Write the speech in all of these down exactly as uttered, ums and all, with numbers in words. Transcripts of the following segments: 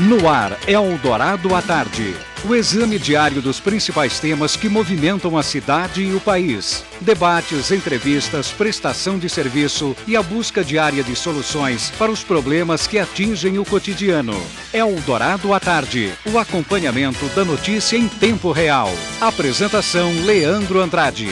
No ar, Eldorado à Tarde. O exame diário dos principais temas que movimentam a cidade e o país. Debates, entrevistas, prestação de serviço e a busca diária de soluções para os problemas que atingem o cotidiano. Eldorado à Tarde, o acompanhamento da notícia em tempo real. Apresentação Leandro Andrade.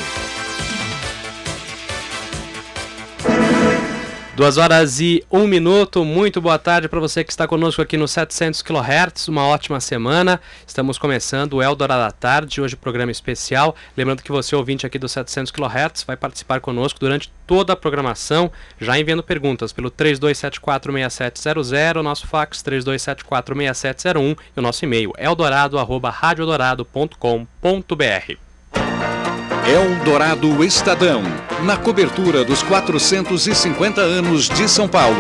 Duas horas e um minuto, muito boa tarde para você que está conosco aqui no setecentos quilohertz, uma ótima semana. Estamos começando o Eldorado à Tarde, hoje o programa especial. Lembrando que você, ouvinte aqui do setecentos quilohertz, vai participar conosco durante toda a programação, já enviando perguntas pelo três dois sete quatro seis sete zero zero, nosso fax três dois sete quatro seis sete zero um e o nosso e-mail eldorado arroba radioeldorado ponto com ponto br. Eldorado Estadão, na cobertura dos quatrocentos e cinquenta anos de São Paulo.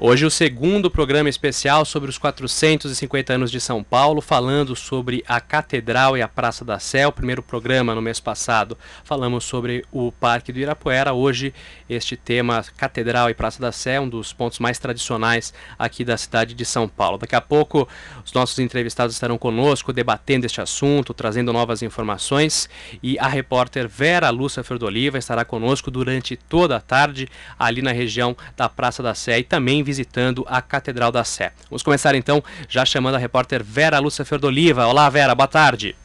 Hoje o segundo programa especial sobre os quatrocentos e cinquenta anos de São Paulo, falando sobre a Catedral e a Praça da Sé. O primeiro programa no mês passado falamos sobre o Parque do Ibirapuera. Hoje este tema, Catedral e Praça da Sé, um dos pontos mais tradicionais aqui da cidade de São Paulo. Daqui a pouco os nossos entrevistados estarão conosco, debatendo este assunto, trazendo novas informações. E a repórter Vera Lúcia Fedeli Oliva estará conosco durante toda a tarde, ali na região da Praça da Sé e também visitando a Catedral da Sé. Vamos começar então já chamando a repórter Vera Lúcia Fedeli Oliva. Olá, Vera, boa tarde.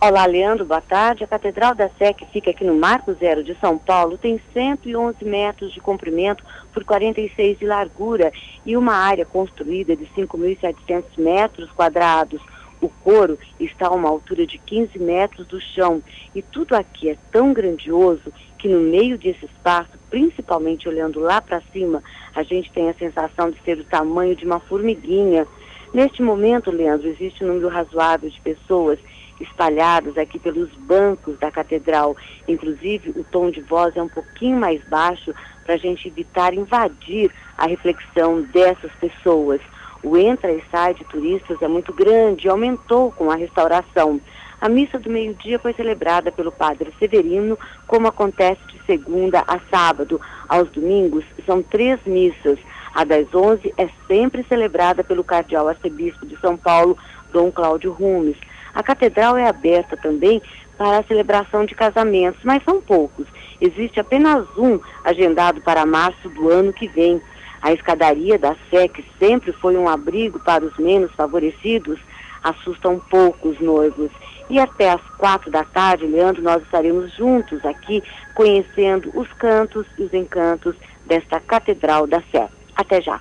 Olá, Leandro, boa tarde. A Catedral da Sé, que fica aqui no Marco Zero de São Paulo, tem cento e onze metros de comprimento por quarenta e seis de largura e uma área construída de cinco mil e setecentos metros quadrados. O coro está a uma altura de quinze metros do chão e tudo aqui é tão grandioso que no meio desse espaço, principalmente olhando lá para cima, a gente tem a sensação de ser o tamanho de uma formiguinha. Neste momento, Leandro, existe um número razoável de pessoas espalhadas aqui pelos bancos da catedral. Inclusive, o tom de voz é um pouquinho mais baixo para a gente evitar invadir a reflexão dessas pessoas. O entra e sai de turistas é muito grande e aumentou com a restauração. A missa do meio-dia foi celebrada pelo Padre Severino, como acontece de segunda a sábado. Aos domingos são três missas. A das onze é sempre celebrada pelo cardeal arcebispo de São Paulo, Dom Cláudio Hummes. A catedral é aberta também para a celebração de casamentos, mas são poucos. Existe apenas um agendado para março do ano que vem. A escadaria da Sé, que sempre foi um abrigo para os menos favorecidos, assustam poucos noivos. E até às quatro da tarde, Leandro, nós estaremos juntos aqui, conhecendo os cantos e os encantos desta Catedral da Sé. Até já.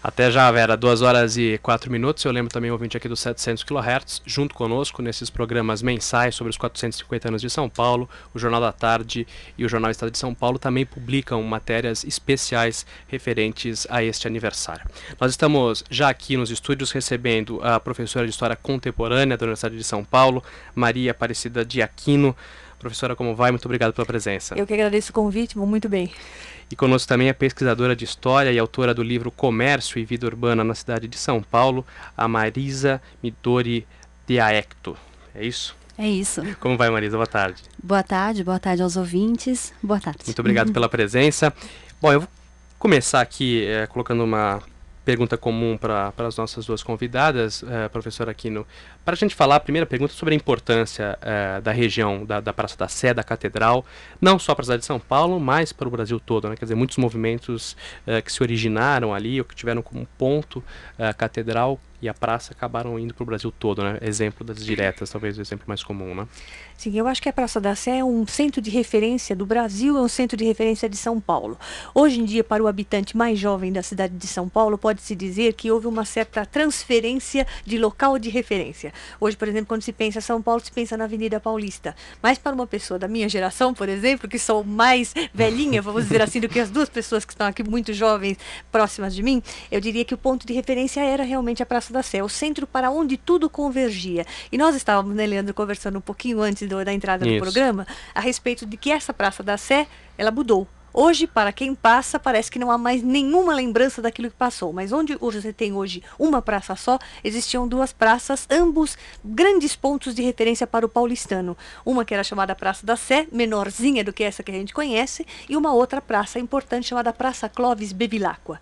Até já, Vera. duas horas e quatro minutos. Eu lembro também o ouvinte aqui dos setecentos quilohertz, junto conosco nesses programas mensais sobre os quatrocentos e cinquenta anos de São Paulo. O Jornal da Tarde e o Jornal Estado de São Paulo também publicam matérias especiais referentes a este aniversário. Nós estamos já aqui nos estúdios recebendo a professora de História Contemporânea da Universidade de São Paulo, Maria Aparecida de Aquino. Professora, como vai? Muito obrigado pela presença. Eu que agradeço o convite, muito bem. E conosco também a pesquisadora de História e autora do livro Comércio e Vida Urbana na Cidade de São Paulo, a Marisa Midori Deaecto. É isso? É isso. Como vai, Marisa? Boa tarde. Boa tarde, boa tarde aos ouvintes. Boa tarde. Muito obrigado pela presença. Bom, eu vou começar aqui é, colocando uma pergunta comum para as nossas duas convidadas, eh, professora Aquino. Para a gente falar, a primeira pergunta sobre a importância eh, da região, da, da Praça da Sé, da Catedral, não só para a cidade de São Paulo, mas para o Brasil todo, né? Quer dizer, muitos movimentos eh, que se originaram ali, ou que tiveram como ponto a eh, Catedral e a Praça, acabaram indo para o Brasil todo, né? Exemplo das diretas, talvez o exemplo mais comum, né? Sim, eu acho que a Praça da Sé é um centro de referência do Brasil, é um centro de referência de São Paulo. Hoje em dia, para o habitante mais jovem da cidade de São Paulo, pode-se dizer que houve uma certa transferência de local de referência. Hoje, por exemplo, quando se pensa em São Paulo, se pensa na Avenida Paulista. Mas para uma pessoa da minha geração, por exemplo, que sou mais velhinha, vamos dizer assim, do que as duas pessoas que estão aqui muito jovens, próximas de mim, eu diria que o ponto de referência era realmente a Praça da Sé, o centro para onde tudo convergia. E nós estávamos, né, Leandro, conversando um pouquinho antes do, da entrada Isso. do programa, a respeito de que essa Praça da Sé, ela mudou. Hoje, para quem passa, parece que não há mais nenhuma lembrança daquilo que passou. Mas onde hoje você tem hoje uma praça só, existiam duas praças, ambos grandes pontos de referência para o paulistano. Uma que era chamada Praça da Sé, menorzinha do que essa que a gente conhece, e uma outra praça importante chamada Praça Clóvis Beviláqua.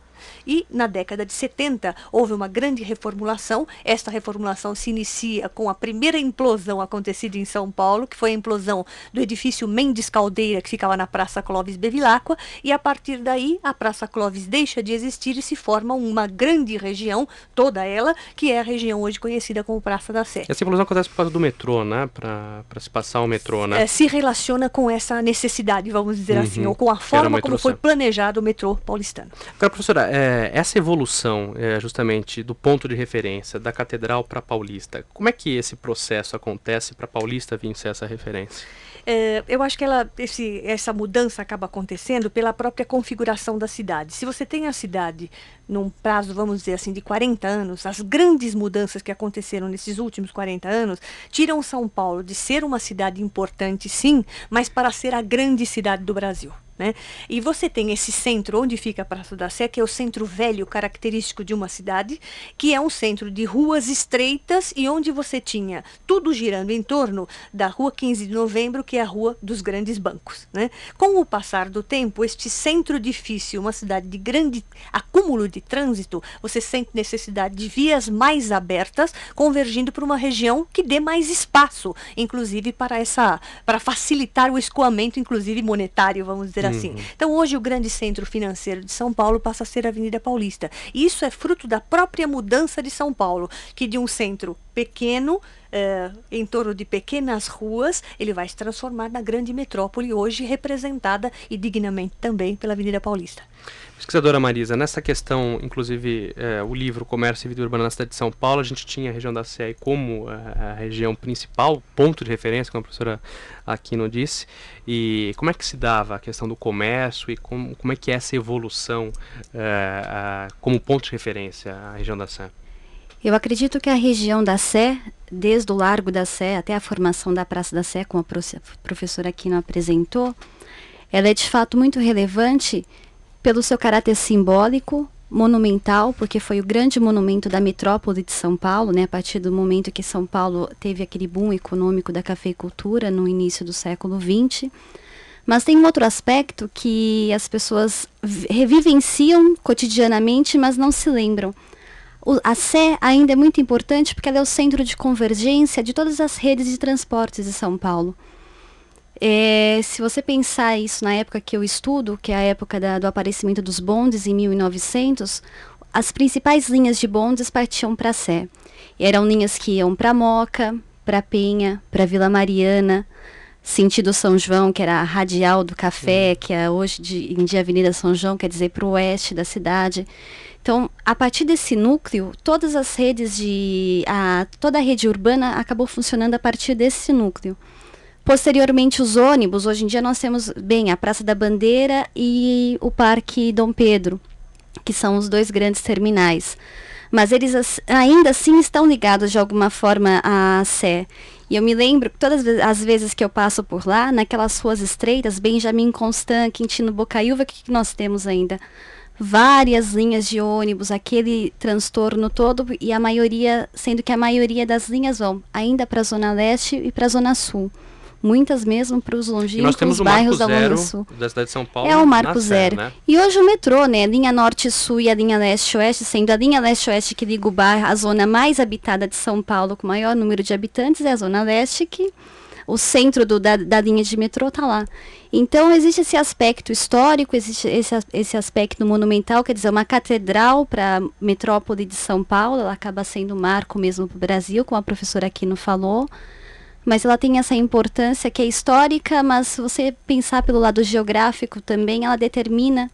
E na década de setenta houve uma grande reformulação. Esta reformulação se inicia com a primeira implosão acontecida em São Paulo, que foi a implosão do edifício Mendes Caldeira, que ficava na Praça Clóvis Beviláqua, e a partir daí a Praça Clóvis deixa de existir e se forma uma grande região, toda ela, que é a região hoje conhecida como Praça da Sé. Essa implosão acontece por causa do metrô, né? Para se passar o metrô, né? É, se relaciona com essa necessidade, vamos dizer uhum. assim, ou com a forma como foi planejado o metrô paulistano. Agora, professora, é, essa evolução, é, justamente, do ponto de referência da Catedral para Paulista, como é que esse processo acontece para Paulista vir ser essa referência? É, eu acho que ela, esse, essa mudança acaba acontecendo pela própria configuração da cidade. Se você tem a cidade num prazo, vamos dizer assim, de quarenta anos, as grandes mudanças que aconteceram nesses últimos quarenta anos tiram São Paulo de ser uma cidade importante, sim, mas para ser a grande cidade do Brasil. Né? E você tem esse centro onde fica a Praça da Sé, que é o centro velho característico de uma cidade, que é um centro de ruas estreitas e onde você tinha tudo girando em torno da rua quinze de novembro, que é a rua dos grandes bancos, né? Com o passar do tempo, este centro difícil, uma cidade de grande acúmulo de trânsito, você sente necessidade de vias mais abertas, convergindo para uma região que dê mais espaço, inclusive para essa, para facilitar o escoamento, inclusive monetário, vamos dizer assim. Uhum. Então hoje o grande centro financeiro de São Paulo passa a ser a Avenida Paulista. E isso é fruto da própria mudança de São Paulo, que de um centro pequeno, é, em torno de pequenas ruas, ele vai se transformar na grande metrópole hoje representada e dignamente também pela Avenida Paulista. Pesquisadora Marisa, nessa questão, inclusive, é, o livro Comércio e Vida Urbana na Cidade de São Paulo, a gente tinha a região da Sé como a, a região principal, ponto de referência, como a professora Aquino disse, e como é que se dava a questão do comércio e como, como é que é essa evolução é, a, como ponto de referência à região da Sé? Eu acredito que a região da Sé, desde o Largo da Sé até a formação da Praça da Sé, como a professora Aquino apresentou, ela é de fato muito relevante pelo seu caráter simbólico, monumental, porque foi o grande monumento da metrópole de São Paulo, né, a partir do momento que São Paulo teve aquele boom econômico da cafeicultura no início do século vinte. Mas tem um outro aspecto que as pessoas revivenciam cotidianamente, mas não se lembram. A Sé ainda é muito importante porque ela é o centro de convergência de todas as redes de transportes de São Paulo. É, se você pensar isso na época que eu estudo, que é a época da, do aparecimento dos bondes em mil e novecentos, as principais linhas de bondes partiam para a Sé. Eram linhas que iam para Moca, para Penha, para Vila Mariana, sentido São João, que era a radial do Café, que é hoje de, em dia Avenida São João, quer dizer, para o oeste da cidade. Então, a partir desse núcleo, todas as redes de... A, toda a rede urbana acabou funcionando a partir desse núcleo. Posteriormente, os ônibus, hoje em dia nós temos, bem, a Praça da Bandeira e o Parque Dom Pedro, que são os dois grandes terminais. Mas eles as, ainda assim estão ligados de alguma forma à Sé. E eu me lembro, todas as vezes que eu passo por lá, naquelas ruas estreitas, Benjamin Constant, Quintino Bocaiúva, o que, que nós temos ainda? Várias linhas de ônibus, aquele transtorno todo, e a maioria, sendo que a maioria das linhas vão ainda para a Zona Leste e para a Zona Sul. Muitas mesmo para os longínquos bairros da Zona Sul. Da cidade de São Paulo, é o Marco Zero. Né? E hoje o metrô, né? A linha norte-sul e a linha leste-oeste, sendo a linha leste-oeste que liga o bairro, a zona mais habitada de São Paulo, com o maior número de habitantes, é a Zona Leste, que o centro do, da, da linha de metrô está lá. Então, existe esse aspecto histórico, existe esse, esse aspecto monumental, quer dizer, uma catedral para a metrópole de São Paulo, ela acaba sendo um marco mesmo para o Brasil, como a professora Aquino falou, mas ela tem essa importância que é histórica, mas se você pensar pelo lado geográfico também, ela determina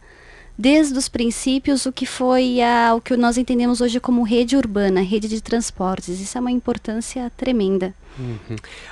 desde os princípios o que foi a, o que nós entendemos hoje como rede urbana, rede de transportes. Isso é uma importância tremenda. Uhum.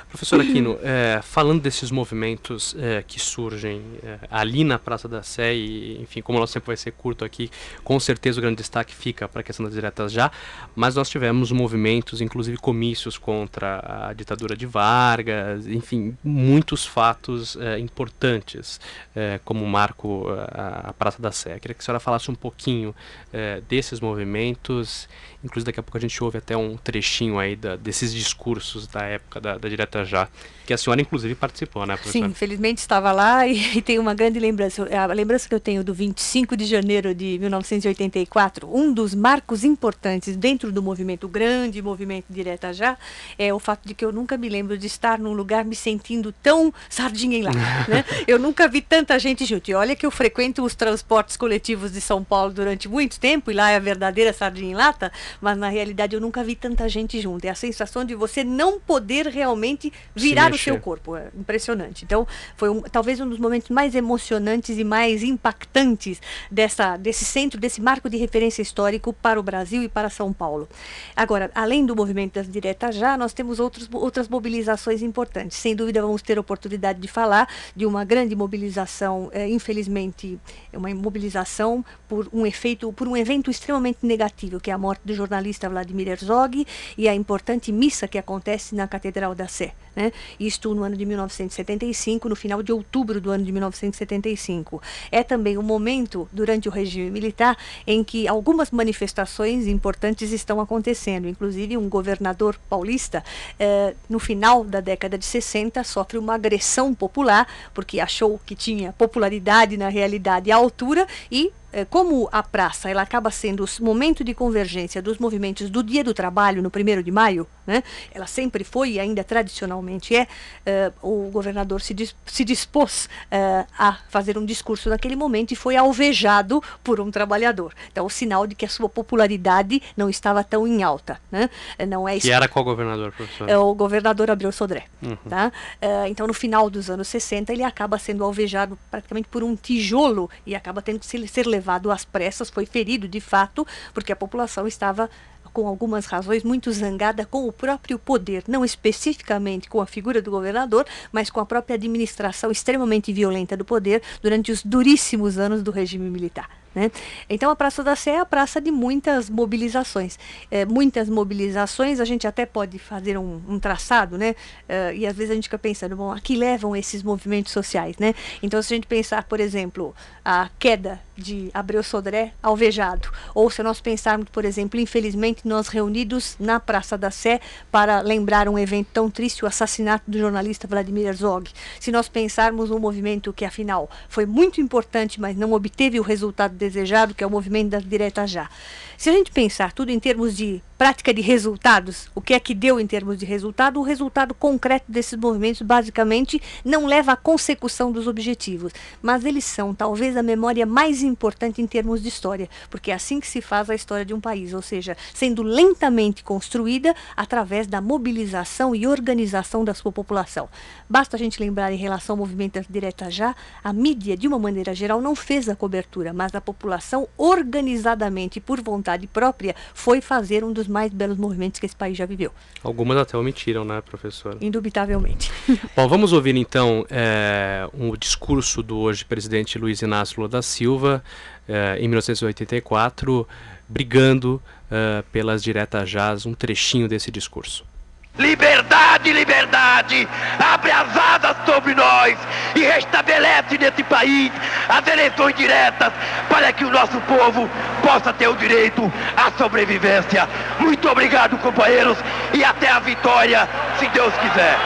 Professora Aquino, é, falando desses movimentos é, que surgem é, ali na Praça da Sé, e enfim, como o nosso tempo vai ser curto aqui, com certeza o grande destaque fica para a questão das diretas já, mas nós tivemos movimentos, inclusive comícios contra a ditadura de Vargas, enfim, muitos fatos é, importantes é, como marco a, a Praça da Sé. Eu queria que a senhora falasse um pouquinho é, desses movimentos, inclusive daqui a pouco a gente ouve até um trechinho aí da, desses discursos da época da, da direta Já, que a senhora inclusive participou, né, professora? Sim, infelizmente estava lá e, e tenho uma grande lembrança. A lembrança que eu tenho do vinte e cinco de janeiro de mil novecentos e oitenta e quatro, um dos marcos importantes dentro do movimento, grande movimento direta Já, é o fato de que eu nunca me lembro de estar num lugar me sentindo tão sardinha em lá, né? Eu nunca vi tanta gente junto. E olha que eu frequento os transportes coletivos de São Paulo durante muito tempo, e lá é a verdadeira sardinha em lata, mas na realidade eu nunca vi tanta gente junto. É a sensação de você não poder realmente virar o seu corpo. É impressionante. Então, foi um, talvez um dos momentos mais emocionantes e mais impactantes dessa, desse centro, desse marco de referência histórico para o Brasil e para São Paulo. Agora, além do movimento das diretas já, nós temos outros, outras mobilizações importantes. Sem dúvida, vamos ter a oportunidade de falar de uma grande mobilização, é, infelizmente, uma mobilização por um efeito, por um evento extremamente negativo, que é a morte do jornalista Vladimir Herzog e a importante missa que acontece na Catedral da Sé, né? Isto no ano de mil novecentos e setenta e cinco, no final de outubro do ano de mil novecentos e setenta e cinco. É também um momento, durante o regime militar, em que algumas manifestações importantes estão acontecendo. Inclusive, um governador paulista, eh, no final da década de sessenta, sofre uma agressão popular, porque achou que tinha popularidade, na realidade, à altura, e como a praça ela acaba sendo o momento de convergência dos movimentos do Dia do Trabalho, no primeiro de maio, né? Ela sempre foi e ainda tradicionalmente é, uh, o governador se, dis se dispôs uh, a fazer um discurso naquele momento e foi alvejado por um trabalhador. Então, o sinal de que a sua popularidade não estava tão em alta, né? Não é isso. E era qual governador, professor? É o governador Abreu Sodré. Uhum. Tá? Uh, então, no final dos anos sessenta, ele acaba sendo alvejado praticamente por um tijolo e acaba tendo que se, ser levado levado às pressas, foi ferido de fato, porque a população estava, com algumas razões, muito zangada com o próprio poder, não especificamente com a figura do governador, mas com a própria administração extremamente violenta do poder durante os duríssimos anos do regime militar, né? Então, a Praça da Sé é a praça de muitas mobilizações. É, muitas mobilizações, a gente até pode fazer um, um traçado, né? É, e às vezes a gente fica pensando, bom, a que levam esses movimentos sociais, né? Então, se a gente pensar, por exemplo, a queda de Abreu Sodré alvejado, ou se nós pensarmos, por exemplo, infelizmente, nós reunidos na Praça da Sé para lembrar um evento tão triste, o assassinato do jornalista Vladimir Herzog. Se nós pensarmos um movimento que, afinal, foi muito importante, mas não obteve o resultado desejado, que é o movimento das diretas já. Se a gente pensar tudo em termos de prática de resultados, o que é que deu em termos de resultado, o resultado concreto desses movimentos basicamente não leva à consecução dos objetivos, mas eles são talvez a memória mais importante em termos de história, porque é assim que se faz a história de um país, ou seja, sendo lentamente construída através da mobilização e organização da sua população. Basta a gente lembrar, em relação ao movimento das diretas já, a mídia de uma maneira geral não fez a cobertura, mas a população organizadamente, por vontade própria, foi fazer um dos mais belos movimentos que esse país já viveu. Algumas até omitiram, né, professora? Indubitavelmente. Bom, vamos ouvir então é, um discurso do hoje presidente Luiz Inácio Lula da Silva, é, em mil novecentos e oitenta e quatro, brigando é, pelas diretas já, um trechinho desse discurso. Liberdade, liberdade, abre as asas sobre nós e restabelece nesse país as eleições diretas para que o nosso povo possa ter o direito à sobrevivência. Muito obrigado, companheiros, e até a vitória, se Deus quiser.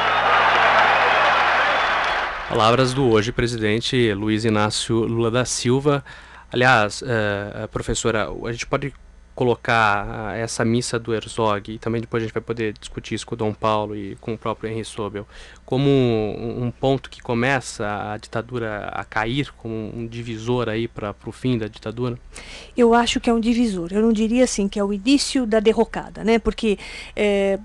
Palavras do hoje presidente Luiz Inácio Lula da Silva. Aliás, uh, professora, a gente pode colocar essa missa do Herzog, e também depois a gente vai poder discutir isso com o Dom Paulo e com o próprio Henry Sobel, como um, um ponto que começa a ditadura a cair, como um divisor aí para o fim da ditadura? Eu acho que é um divisor. Eu não diria assim que é o início da derrocada, né? Porque é...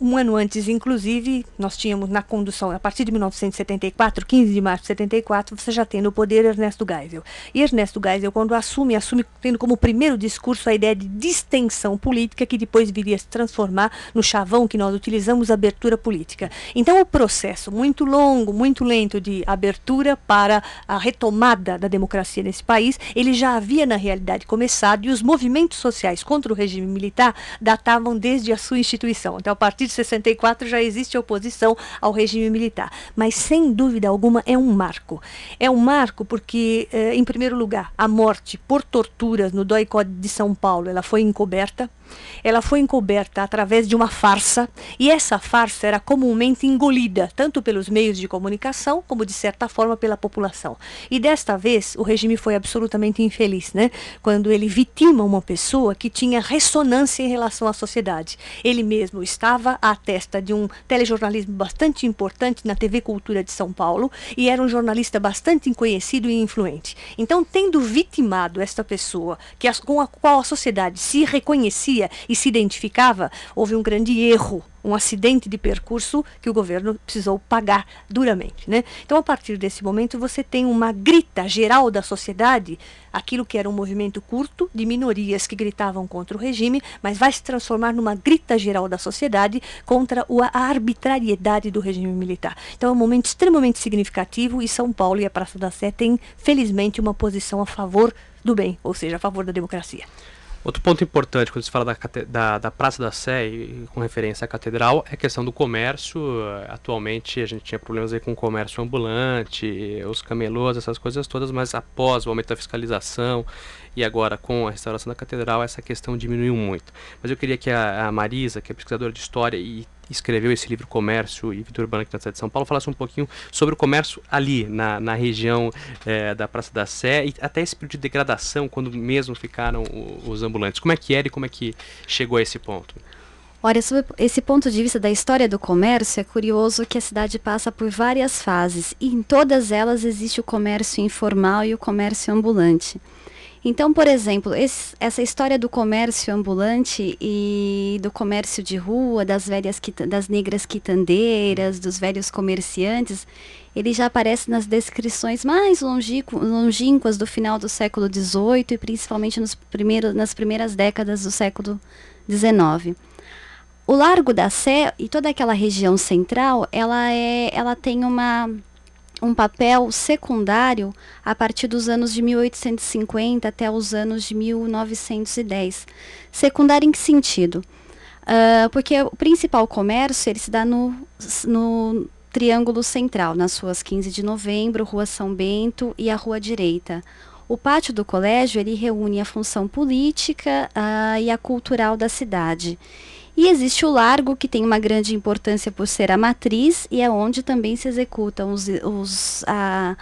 um ano antes, inclusive, nós tínhamos na condução, a partir de mil novecentos e setenta e quatro, quinze de março de setenta e quatro, você já tem no poder Ernesto Geisel. E Ernesto Geisel, quando assume, assume tendo como primeiro discurso a ideia de distensão política, que depois viria a se transformar no chavão que nós utilizamos, abertura política. Então, o processo muito longo, muito lento de abertura para a retomada da democracia nesse país, ele já havia, na realidade, começado, e os movimentos sociais contra o regime militar datavam desde a sua instituição. Então, a partir de sessenta e quatro já existe oposição ao regime militar. Mas, sem dúvida alguma, é um marco. É um marco porque, eh, em primeiro lugar, a morte por torturas no D O I-C O D de São Paulo, ela foi encoberta. Ela foi encoberta através de uma farsa, e essa farsa era comumente engolida, tanto pelos meios de comunicação, como de certa forma pela população. E desta vez, o regime foi absolutamente infeliz, né? Quando ele vitima uma pessoa que tinha ressonância em relação à sociedade. Ele mesmo estava à testa de um telejornalismo bastante importante na T V Cultura de São Paulo, e era um jornalista bastante conhecido e influente. Então, tendo vitimado esta pessoa, que as, com a qual a sociedade se reconhecia e se identificava, houve um grande erro, um acidente de percurso que o governo precisou pagar duramente, né? Então, a partir desse momento, você tem uma grita geral da sociedade, aquilo que era um movimento curto de minorias que gritavam contra o regime, mas vai se transformar numa grita geral da sociedade contra a arbitrariedade do regime militar. Então, é um momento extremamente significativo, e São Paulo e a Praça da Sé têm, felizmente, uma posição a favor do bem, ou seja, a favor da democracia. Outro ponto importante quando se fala da, da, da Praça da Sé, e com referência à Catedral, é a questão do comércio. Atualmente a gente tinha problemas aí com o comércio ambulante, os camelôs, essas coisas todas, mas após o aumento da fiscalização e agora com a restauração da Catedral, essa questão diminuiu muito. Mas eu queria que a, a Marisa, que é pesquisadora de História e escreveu esse livro Comércio e Vida Urbana aqui na cidade de São Paulo, falasse um pouquinho sobre o comércio ali, na, na região é, da Praça da Sé, e até esse período de degradação, quando mesmo ficaram os ambulantes. Como é que era e como é que chegou a esse ponto? Olha, sob esse ponto de vista da história do comércio, é curioso que a cidade passa por várias fases, e em todas elas existe o comércio informal e o comércio ambulante. Então, por exemplo, esse, essa história do comércio ambulante e do comércio de rua, das, velhas, das negras quitandeiras, dos velhos comerciantes, ele já aparece nas descrições mais longínquas do final do século dezoito e principalmente nos primeiros, nas primeiras décadas do século dezenove. O Largo da Sé e toda aquela região central, ela, é, ela tem uma... um papel secundário a partir dos anos de mil oitocentos e cinquenta até os anos de mil novecentos e dez. Secundário em que sentido? Uh, porque o principal comércio ele se dá no, no Triângulo Central, nas ruas quinze de novembro, Rua São Bento e a Rua Direita. O Pátio do Colégio ele reúne a função política uh, e a cultural da cidade. E existe o Largo, que tem uma grande importância por ser a matriz, e é onde também se executam os, os, a,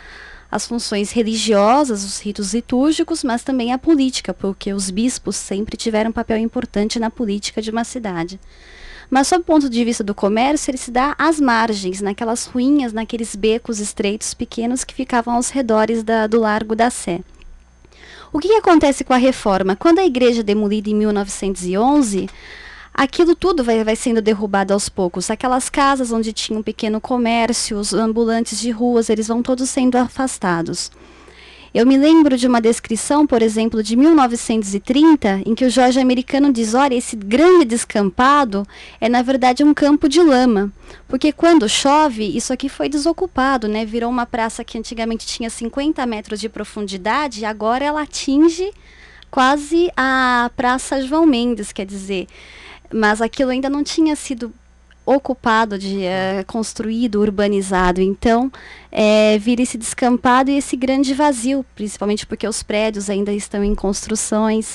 as funções religiosas, os ritos litúrgicos, mas também a política, porque os bispos sempre tiveram um papel importante na política de uma cidade. Mas, sob o ponto de vista do comércio, ele se dá às margens, naquelas ruinhas, naqueles becos estreitos pequenos que ficavam aos redores da, do Largo da Sé. O que, que acontece com a reforma? Quando a igreja é demolida em mil novecentos e onze... aquilo tudo vai, vai sendo derrubado aos poucos. Aquelas casas onde tinha um pequeno comércio, os ambulantes de ruas, eles vão todos sendo afastados. Eu me lembro de uma descrição, por exemplo, de mil novecentos e trinta, em que o Jorge Americano diz, olha, esse grande descampado é, na verdade, um campo de lama. Porque quando chove, isso aqui foi desocupado, né? Virou uma praça que antigamente tinha cinquenta metros de profundidade, e agora ela atinge quase a Praça João Mendes, quer dizer... mas aquilo ainda não tinha sido ocupado, de, uh, construído, urbanizado. Então, é, vira esse descampado e esse grande vazio, principalmente porque os prédios ainda estão em construções.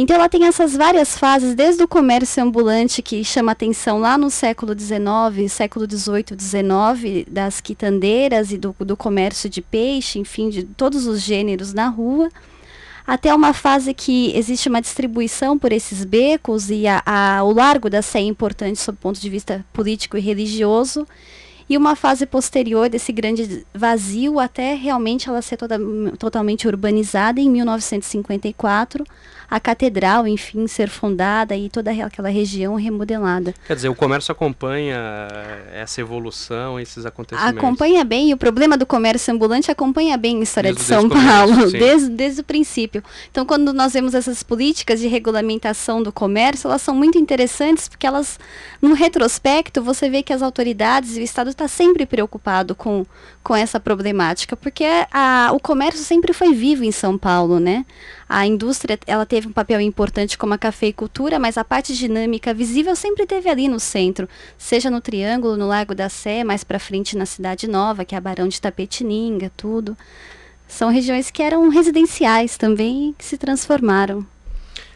Então, ela tem essas várias fases, desde o comércio ambulante, que chama atenção lá no século dezenove, século dezoito, dezenove, das quitandeiras e do, do comércio de peixe, enfim, de todos os gêneros na rua, até uma fase que existe uma distribuição por esses becos, e a, a, o Largo da Sé é importante sob o ponto de vista político e religioso, e uma fase posterior desse grande vazio até realmente ela ser toda, totalmente urbanizada em mil novecentos e cinquenta e quatro, a Catedral, enfim, ser fundada e toda aquela região remodelada. Quer dizer, o comércio acompanha essa evolução, esses acontecimentos? Acompanha bem, e o problema do comércio ambulante acompanha bem a história desde de São Paulo, desde, desde o princípio. Então, quando nós vemos essas políticas de regulamentação do comércio, elas são muito interessantes, porque elas, num retrospecto, você vê que as autoridades e o Estado está sempre preocupado com, com essa problemática, porque a, o comércio sempre foi vivo em São Paulo, né? A indústria, ela teve um papel importante como a cafeicultura, mas a parte dinâmica visível sempre teve ali no centro, seja no Triângulo, no Largo da Sé, mais para frente na Cidade Nova, que é a Barão de Tapetininga, tudo. São regiões que eram residenciais também, que se transformaram.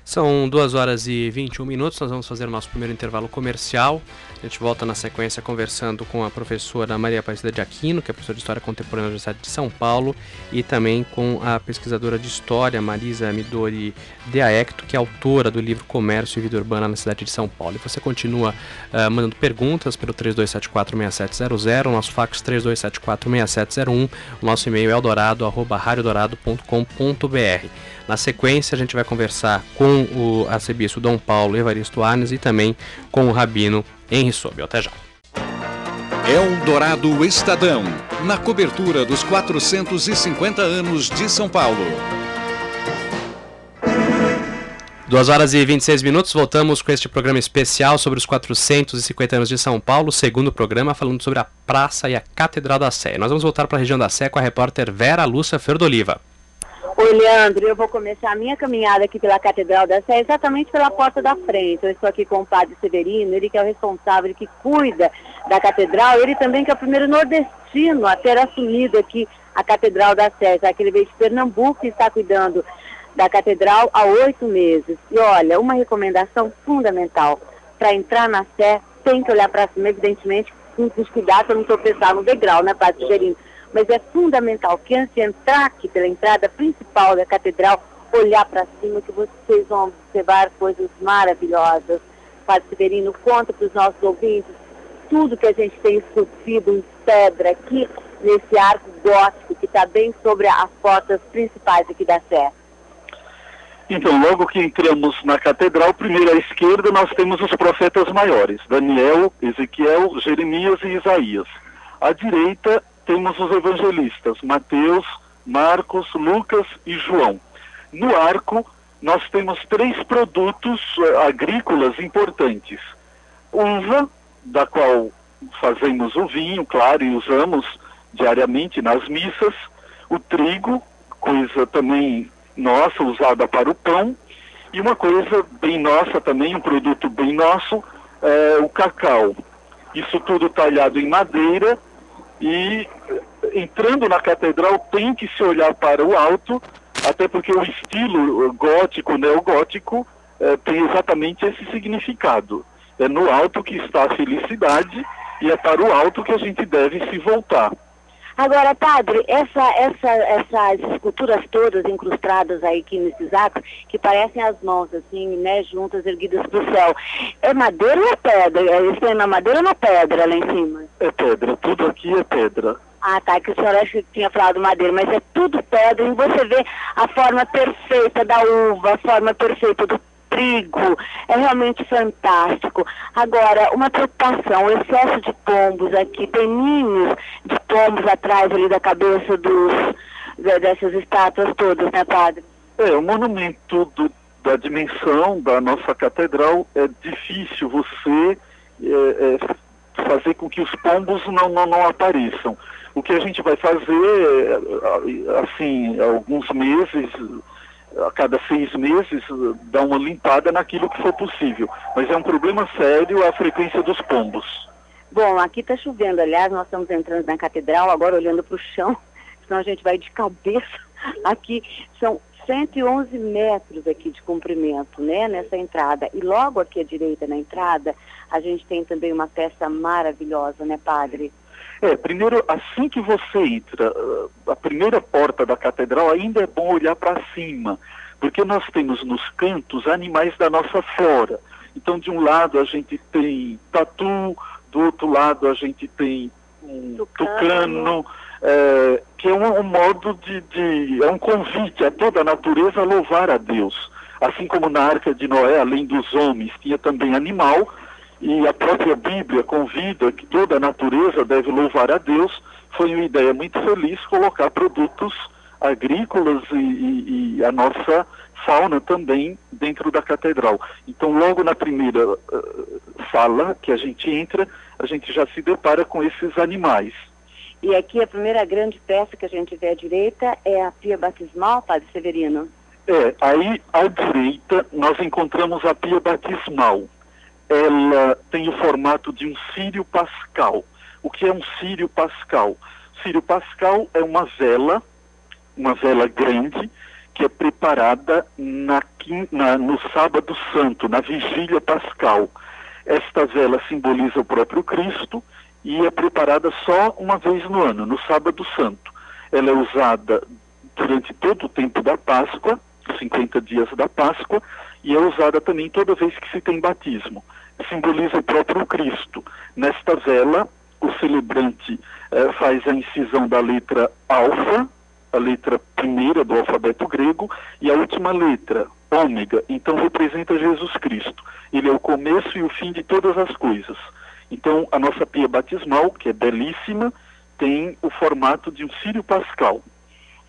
São duas horas e vinte e um minutos, nós vamos fazer o nosso primeiro intervalo comercial. A gente volta na sequência conversando com a professora Maria Aparecida de Aquino, que é professora de História Contemporânea da Universidade de São Paulo, e também com a pesquisadora de História, Marisa Midori Deaecto, que é autora do livro Comércio e Vida Urbana na Cidade de São Paulo. E você continua uh, mandando perguntas pelo três dois sete quatro seis sete zero zero, nosso fax três dois sete quatro seis sete zero um, o nosso e-mail é eldorado arroba rádio eldorado ponto com ponto br. Na sequência, a gente vai conversar com o arcebispo Dom Paulo Evaristo Arns e também com o rabino Henry Sobel. Até já. Eldorado Estadão, na cobertura dos quatrocentos e cinquenta anos de São Paulo. duas horas e vinte e seis minutos, voltamos com este programa especial sobre os quatrocentos e cinquenta anos de São Paulo, segundo programa, falando sobre a Praça e a Catedral da Sé. Nós vamos voltar para a região da Sé com a repórter Vera Lúcia Fedeli Oliva. Oi, Leandro, eu vou começar a minha caminhada aqui pela Catedral da Sé, exatamente pela porta da frente. Eu estou aqui com o Padre Severino, ele que é o responsável, que cuida da Catedral, ele também que é o primeiro nordestino a ter assumido aqui a Catedral da Sé, já que ele veio de Pernambuco e está cuidando da Catedral há oito meses. E olha, uma recomendação fundamental, para entrar na Sé, tem que olhar para cima, evidentemente, com cuidado para não tropeçar no degrau, né, Padre Severino? Mas é fundamental que antes de entrar aqui pela entrada principal da catedral, olhar para cima, que vocês vão observar coisas maravilhosas. Padre Severino, conta para os nossos ouvintes tudo que a gente tem esculpido em pedra aqui nesse arco gótico, que está bem sobre as portas principais aqui da Sé. Então, logo que entramos na catedral, primeiro à esquerda, nós temos os profetas maiores, Daniel, Ezequiel, Jeremias e Isaías. À direita, temos os evangelistas, Mateus, Marcos, Lucas e João. No arco, nós temos três produtos uh, agrícolas importantes. Uva, da qual fazemos o vinho, claro, e usamos diariamente nas missas. O trigo, coisa também nossa, usada para o pão. E uma coisa bem nossa também, um produto bem nosso, é o cacau. Isso tudo talhado em madeira. E entrando na catedral tem que se olhar para o alto, até porque o estilo gótico, neogótico, eh, tem exatamente esse significado. É no alto que está a felicidade e é para o alto que a gente deve se voltar. Agora, padre, essa, essa, essas esculturas todas incrustadas aí aqui nesses arcos, que parecem as mãos, assim, né, juntas, erguidas para o céu, é madeira ou é pedra? Isso é na madeira ou na pedra lá em cima? É pedra, tudo aqui é pedra. Ah, tá, que o senhor acha que tinha falado madeira, mas é tudo pedra, e você vê a forma perfeita da uva, a forma perfeita do trigo, é realmente fantástico. Agora, uma preocupação, o excesso de pombos aqui, tem ninhos de pombos atrás ali da cabeça dos, dessas estátuas todas, né, padre? É, o monumento do, da dimensão da nossa catedral, é difícil você é, é, fazer com que os pombos não, não, não apareçam. O que a gente vai fazer, assim, alguns meses, a cada seis meses, dá uma limpada naquilo que for possível. Mas é um problema sério a frequência dos pombos. Bom, aqui está chovendo, aliás, nós estamos entrando na catedral, agora olhando para o chão, senão a gente vai de cabeça. Aqui são cento e onze metros aqui de comprimento, né, nessa entrada. E logo aqui à direita, na entrada, a gente tem também uma peça maravilhosa, né, padre? É, primeiro, assim que você entra, a primeira porta da catedral, ainda é bom olhar para cima, porque nós temos nos cantos animais da nossa flora. Então, de um lado a gente tem tatu, do outro lado a gente tem um tucano, tucano é, que é um, um modo de, de... é um convite a toda a natureza a louvar a Deus. Assim como na Arca de Noé, além dos homens, tinha também animal. E a própria Bíblia convida que toda a natureza deve louvar a Deus. Foi uma ideia muito feliz colocar produtos agrícolas e, e, e a nossa fauna também dentro da catedral. Então, logo na primeira uh, sala que a gente entra, a gente já se depara com esses animais. E aqui a primeira grande peça que a gente vê à direita é a pia batismal, Padre Severino? É, aí à direita nós encontramos a pia batismal. Ela tem o formato de um círio pascal. O que é um círio pascal? Círio pascal é uma vela, uma vela grande, que é preparada na, na, no Sábado Santo, na Vigília Pascal. Esta vela simboliza o próprio Cristo e é preparada só uma vez no ano, no Sábado Santo. Ela é usada durante todo o tempo da Páscoa, cinquenta dias da Páscoa, e é usada também toda vez que se tem batismo. Simboliza o próprio Cristo. Nesta vela, o celebrante eh, faz a incisão da letra alfa, a letra primeira do alfabeto grego, e a última letra, ômega, então representa Jesus Cristo. Ele é o começo e o fim de todas as coisas. Então, a nossa pia batismal, que é belíssima, tem o formato de um círio pascal.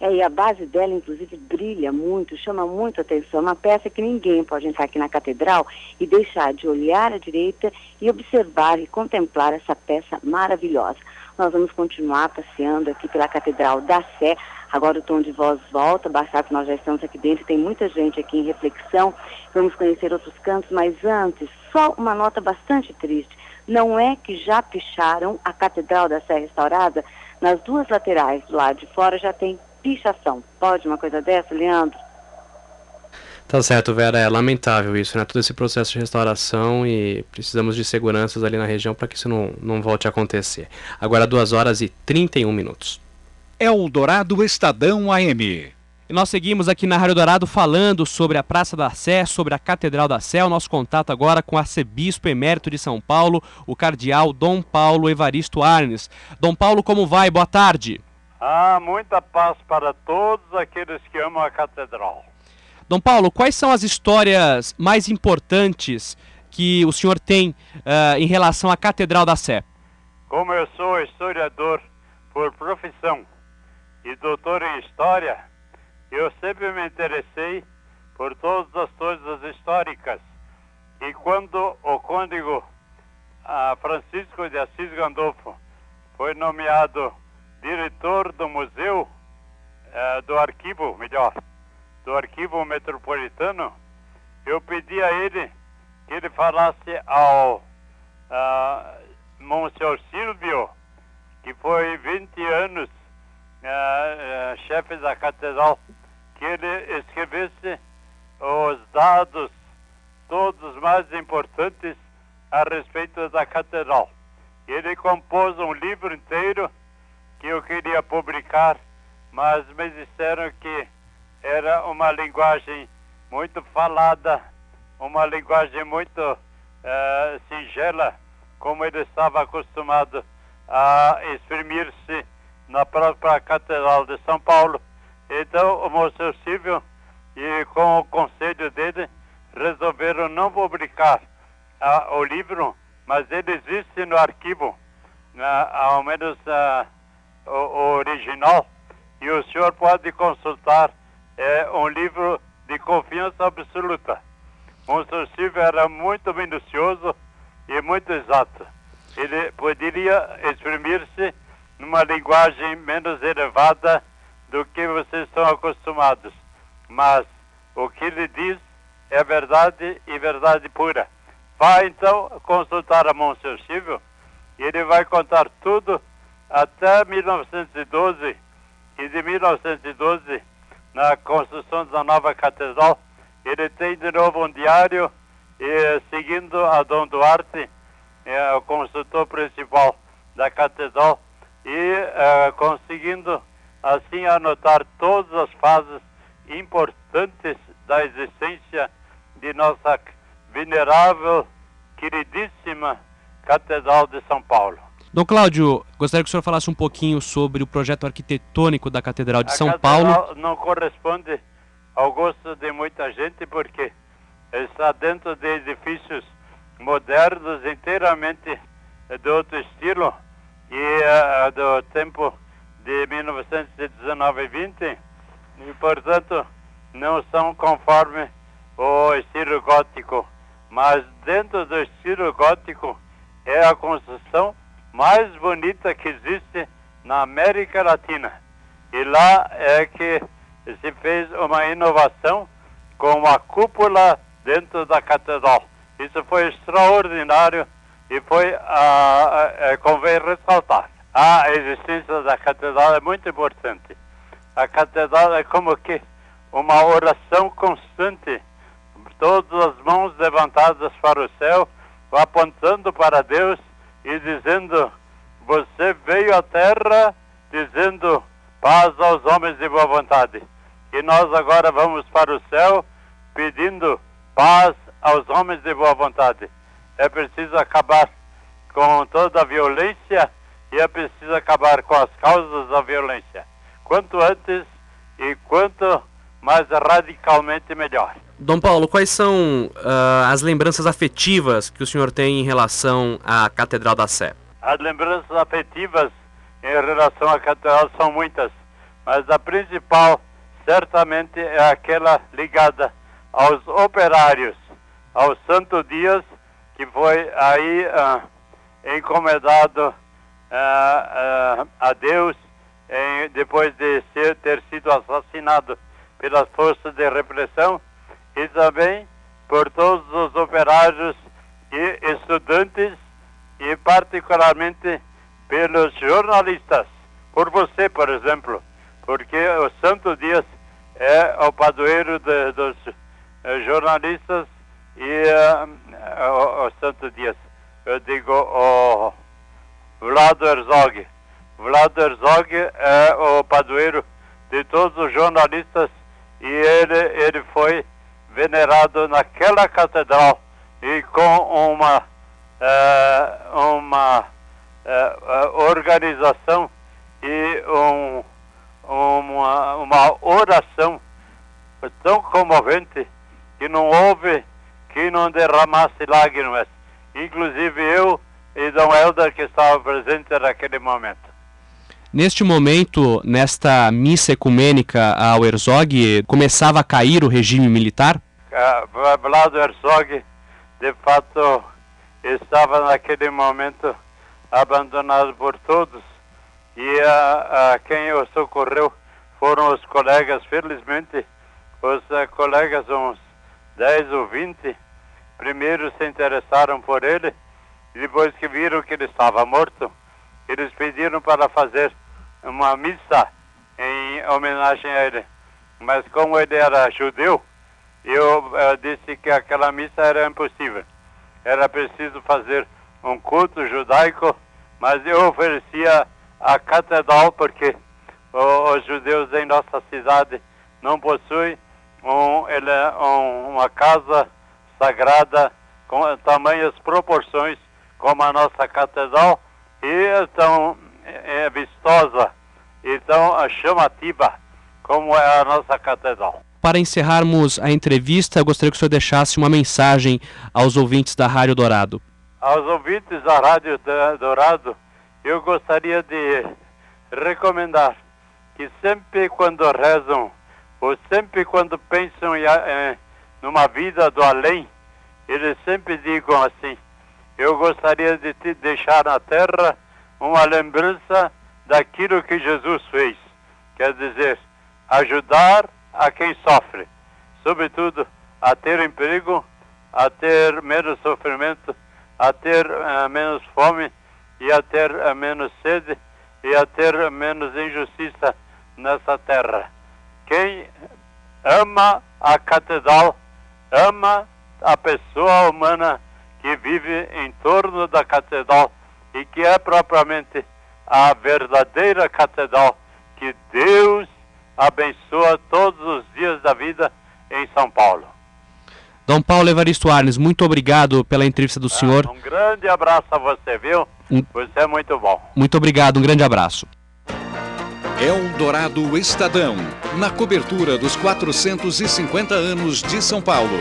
É, e a base dela, inclusive, brilha muito, chama muito a atenção. Uma peça que ninguém pode entrar aqui na Catedral e deixar de olhar à direita e observar e contemplar essa peça maravilhosa. Nós vamos continuar passeando aqui pela Catedral da Sé. Agora o tom de voz volta, basta que nós já estamos aqui dentro, tem muita gente aqui em reflexão. Vamos conhecer outros cantos, mas antes, só uma nota bastante triste. Não é que já picharam a Catedral da Sé restaurada? Nas duas laterais, do lado de fora, já tem pichação. Pode uma coisa dessa, Leandro? Tá certo, Vera. É lamentável isso, né? Todo esse processo de restauração e precisamos de seguranças ali na região para que isso não, não volte a acontecer. Agora, duas horas e trinta e um minutos. Eldorado Estadão A M. E nós seguimos aqui na Rádio Dourado falando sobre a Praça da Sé, sobre a Catedral da Sé. O nosso contato agora com o arcebispo emérito de São Paulo, o cardeal Dom Paulo Evaristo Arns. Dom Paulo, como vai? Boa tarde. Ah, muita paz para todos aqueles que amam a Catedral. Dom Paulo, quais são as histórias mais importantes que o senhor tem uh, em relação à Catedral da Sé? Como eu sou historiador por profissão e doutor em História, eu sempre me interessei por todas as coisas históricas. E quando o cônego ah, Francisco de Assis Gandolfo foi nomeado diretor do museu, eh, do arquivo, melhor, do arquivo metropolitano, eu pedi a ele que ele falasse ao ah, Monsenhor Silvio, que foi vinte anos Uh, uh, chefe da Catedral, que ele escrevesse os dados todos mais importantes a respeito da Catedral. Ele compôs um livro inteiro que eu queria publicar, mas me disseram que era uma linguagem muito falada, uma linguagem muito uh, singela, como ele estava acostumado a exprimir-se na própria Catedral de São Paulo. Então, o Monsenhor Silvio e com o conselho dele resolveram não publicar ah, o livro, mas ele existe no arquivo, ah, ao menos ah, o, o original, e o senhor pode consultar. É um livro de confiança absoluta. O Monsenhor Silvio era muito minucioso e muito exato. Ele poderia exprimir-se numa linguagem menos elevada do que vocês estão acostumados. Mas o que ele diz é verdade e verdade pura. Vai então consultar a Monsenhor Silvio e ele vai contar tudo até mil novecentos e doze. E de mil novecentos e doze, na construção da nova Catedral, ele tem de novo um diário e, seguindo a Dom Duarte, é, o consultor principal da Catedral, e uh, conseguindo assim anotar todas as fases importantes da existência de nossa venerável, queridíssima Catedral de São Paulo. Dom Cláudio, gostaria que o senhor falasse um pouquinho sobre o projeto arquitetônico da Catedral de São Paulo. A Catedral não corresponde ao gosto de muita gente porque está dentro de edifícios modernos, inteiramente de outro estilo, e uh, do tempo de mil novecentos e dezenove e vinte, e, portanto, não são conforme o estilo gótico. Mas dentro do estilo gótico é a construção mais bonita que existe na América Latina. E lá é que se fez uma inovação com a cúpula dentro da catedral. Isso foi extraordinário e foi, ah, ah, convém ressaltar. A existência da catedral é muito importante. A catedral é como que uma oração constante, todas as mãos levantadas para o céu, apontando para Deus e dizendo: você veio à terra dizendo paz aos homens de boa vontade. E nós agora vamos para o céu pedindo paz aos homens de boa vontade. É preciso acabar com toda a violência e é preciso acabar com as causas da violência. Quanto antes e quanto mais radicalmente melhor. Dom Paulo, quais são uh, as lembranças afetivas que o senhor tem em relação à Catedral da Sé? As lembranças afetivas em relação à Catedral são muitas, mas a principal certamente é aquela ligada aos operários, ao Santo Dias, que foi aí uh, encomendado Uh, uh, a Deus em, depois de ser, ter sido assassinado pelas forças de repressão, e também por todos os operários e estudantes, e particularmente pelos jornalistas, por você, por exemplo, porque o Santo Dias é o padroeiro de, dos uh, jornalistas e uh, o, o Santo Dias, eu digo o oh, Vlado Herzog. Vlado Herzog é o padroeiro de todos os jornalistas e ele, ele foi venerado naquela catedral e com uma, é, uma é, organização e um, uma, uma oração tão comovente que não houve que não derramasse lágrimas. Inclusive eu e Dom Helder, que estava presente naquele momento. Neste momento, nesta missa ecumênica ao Herzog, começava a cair o regime militar? Uh, Vlado Herzog, de fato, estava naquele momento abandonado por todos. E uh, uh, quem o socorreu foram os colegas, felizmente, os uh, colegas, uns dez ou vinte, primeiro se interessaram por ele. Depois que viram que ele estava morto, eles pediram para fazer uma missa em homenagem a ele. Mas como ele era judeu, eu, eu disse que aquela missa era impossível. Era preciso fazer um culto judaico, mas eu oferecia a catedral, porque o, os judeus em nossa cidade não possuem um, ele, um, uma casa sagrada com tamanhas proporções como a nossa catedral, e tão é, vistosa e tão chamativa como é a nossa catedral. Para encerrarmos a entrevista, eu gostaria que o senhor deixasse uma mensagem aos ouvintes da Rádio Eldorado. Aos ouvintes da Rádio Eldorado, eu gostaria de recomendar que sempre quando rezam, ou sempre quando pensam em, em, numa vida do além, eles sempre digam assim: eu gostaria de te deixar na terra uma lembrança daquilo que Jesus fez. Quer dizer, ajudar a quem sofre, sobretudo a ter emprego, a ter menos sofrimento, a ter uh, menos fome e a ter uh, menos sede e a ter uh, menos injustiça nessa terra. Quem ama a catedral, ama a pessoa humana que vive em torno da catedral e que é propriamente a verdadeira catedral. Que Deus abençoa todos os dias da vida em São Paulo. Dom Paulo Evaristo Arns, muito obrigado pela entrevista do senhor. Um grande abraço a você, viu? Você é muito bom. Muito obrigado, um grande abraço. Eldorado Estadão, na cobertura dos quatrocentos e cinquenta anos de São Paulo.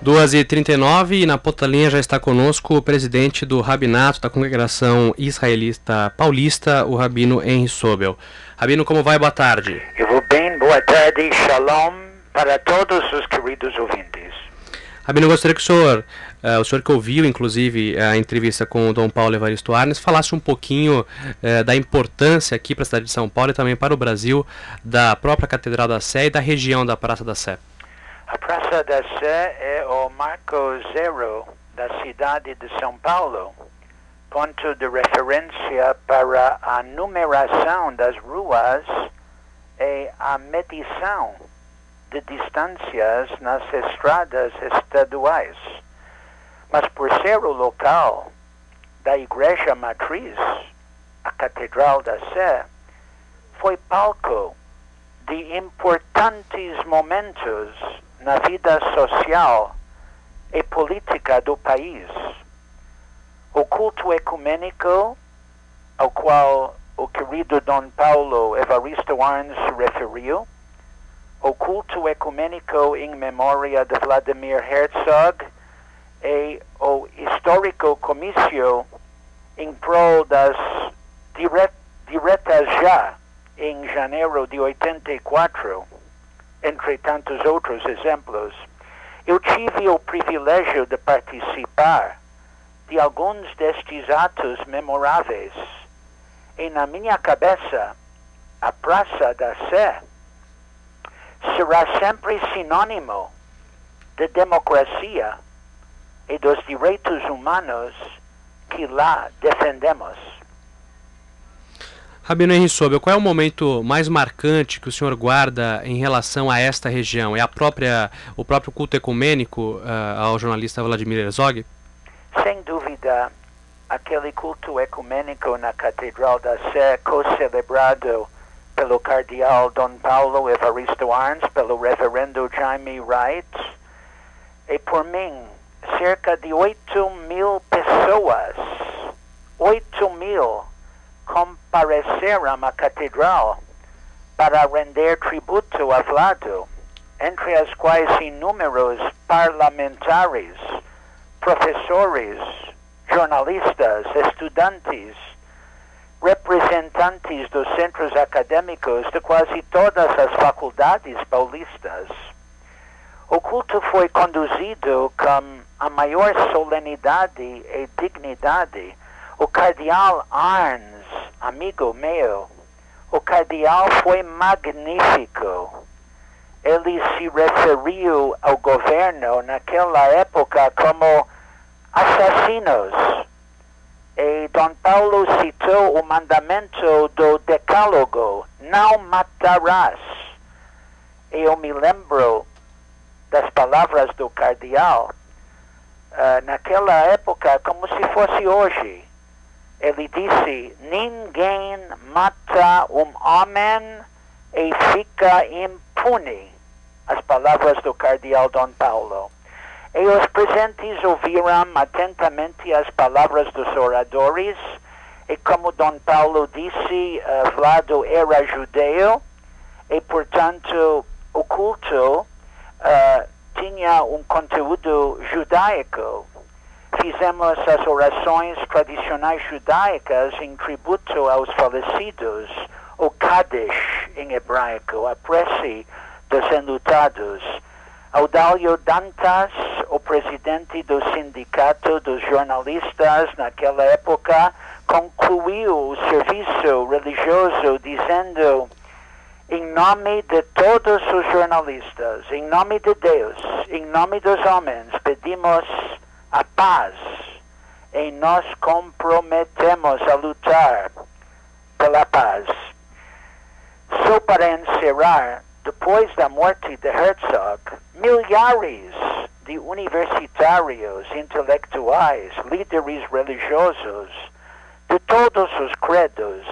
duas e trinta e nove e na ponta linha já está conosco o presidente do Rabinato da Congregação Israelita Paulista, o Rabino Henry Sobel. Rabino, como vai? Boa tarde. Eu vou bem, boa tarde, shalom para todos os queridos ouvintes. Rabino, eu gostaria que o senhor, uh, o senhor que ouviu, inclusive, a entrevista com o Dom Paulo Evaristo Arns, falasse um pouquinho uh, da importância aqui para a cidade de São Paulo e também para o Brasil da própria Catedral da Sé e da região da Praça da Sé. A Praça da Sé é o marco zero da cidade de São Paulo, ponto de referência para a numeração das ruas e a medição de distâncias nas estradas estaduais. Mas por ser o local da igreja matriz, a Catedral da Sé foi palco de importantes momentos na vida social e política do país. O culto ecumênico, ao qual o querido Dom Paulo Evaristo Arns se referiu, o culto ecumênico em memória de Vladimir Herzog e o histórico comício em prol das diretas já em janeiro de oitenta e quatro, entre tantos outros exemplos, eu tive o privilégio de participar de alguns destes atos memoráveis. E na minha cabeça, a Praça da Sé será sempre sinônimo de democracia e dos direitos humanos que lá defendemos. Rabino Henry Sobel, qual é o momento mais marcante que o senhor guarda em relação a esta região? É a própria, o próprio culto ecumênico uh, ao jornalista Vladimir Herzog? Sem dúvida, aquele culto ecumênico na Catedral da Sé, co-celebrado pelo cardeal Dom Paulo Evaristo Arns, pelo reverendo Jaime Wright, e por mim, cerca de oito mil pessoas, oito mil, compareceram à catedral para render tributo a Vlado, entre as quais inúmeros parlamentares, professores, jornalistas, estudantes, representantes dos centros acadêmicos de quase todas as faculdades paulistas. O culto foi conduzido com a maior solenidade e dignidade. O cardeal Arns, amigo meu, o cardeal foi magnífico. Ele se referiu ao governo naquela época como assassinos. E Dom Paulo citou o mandamento do decálogo, não matarás. E eu me lembro das palavras do cardeal, uh, naquela época, como se fosse hoje. Ele disse, ninguém mata um homem e fica impune. As palavras do cardeal Dom Paulo. E os presentes ouviram atentamente as palavras dos oradores. E como Dom Paulo disse, uh, Vlado era judeu. E, portanto, o culto uh, tinha um conteúdo judaico. Fizemos as orações tradicionais judaicas em tributo aos falecidos, o Kaddish em hebraico, a prece dos enlutados. Audálio Dantas, o presidente do sindicato dos jornalistas naquela época, concluiu o serviço religioso dizendo, em nome de todos os jornalistas, em nome de Deus, em nome dos homens, pedimos a paz, e nós comprometemos a lutar pela paz. Só para encerrar, depois da morte de Herzog, milhares de universitários, intelectuais, líderes religiosos de todos os credos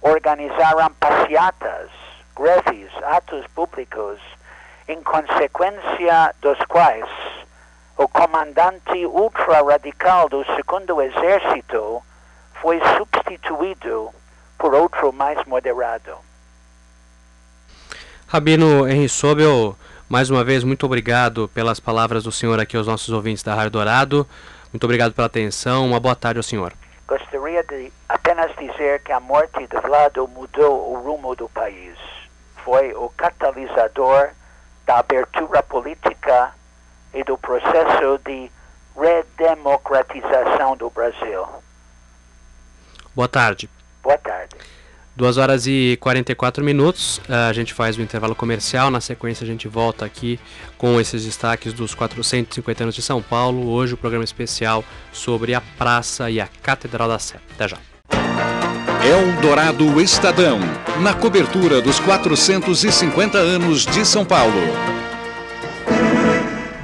organizaram passeatas, greves, atos públicos, em consequência dos quais o comandante ultra-radical do segundo Exército foi substituído por outro mais moderado. Rabino Henry Sobel, mais uma vez, muito obrigado pelas palavras do senhor aqui aos nossos ouvintes da Rádio Eldorado. Muito obrigado pela atenção. Uma boa tarde ao senhor. Gostaria de apenas dizer que a morte de Vlado mudou o rumo do país. Foi o catalisador da abertura política e do processo de redemocratização do Brasil. Boa tarde. Boa tarde. duas horas e quarenta e quatro minutos, a gente faz o intervalo comercial, na sequência a gente volta aqui com esses destaques dos quatrocentos e cinquenta anos de São Paulo, hoje o programa especial sobre a Praça e a Catedral da Sé. Até já. Eldorado Estadão, na cobertura dos quatrocentos e cinquenta anos de São Paulo.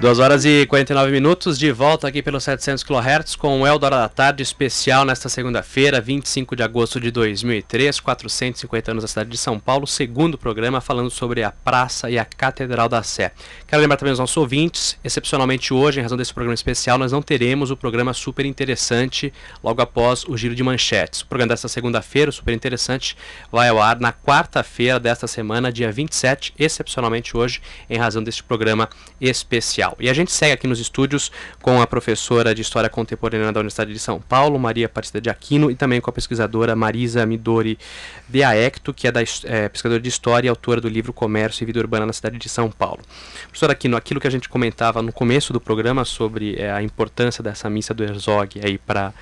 duas horas e quarenta e nove minutos, de volta aqui pelos setecentos quilohertz com o Eldorado à Tarde, especial nesta segunda-feira, vinte e cinco de agosto de dois mil e três, quatrocentos e cinquenta anos da cidade de São Paulo, segundo programa falando sobre a Praça e a Catedral da Sé. Quero lembrar também os nossos ouvintes, excepcionalmente hoje, em razão desse programa especial, nós não teremos o programa super interessante logo após o giro de manchetes. O programa desta segunda-feira, o super interessante, vai ao ar na quarta-feira desta semana, dia vinte e sete, excepcionalmente hoje, em razão deste programa especial. E a gente segue aqui nos estúdios com a professora de História Contemporânea da Universidade de São Paulo, Maria Aparecida de Aquino, e também com a pesquisadora Marisa Midori Deaecto, que é, da, é pesquisadora de História e autora do livro Comércio e Vida Urbana na Cidade de São Paulo. Professora Aquino, aquilo que a gente comentava no começo do programa sobre é, a importância dessa missa do Herzog aí para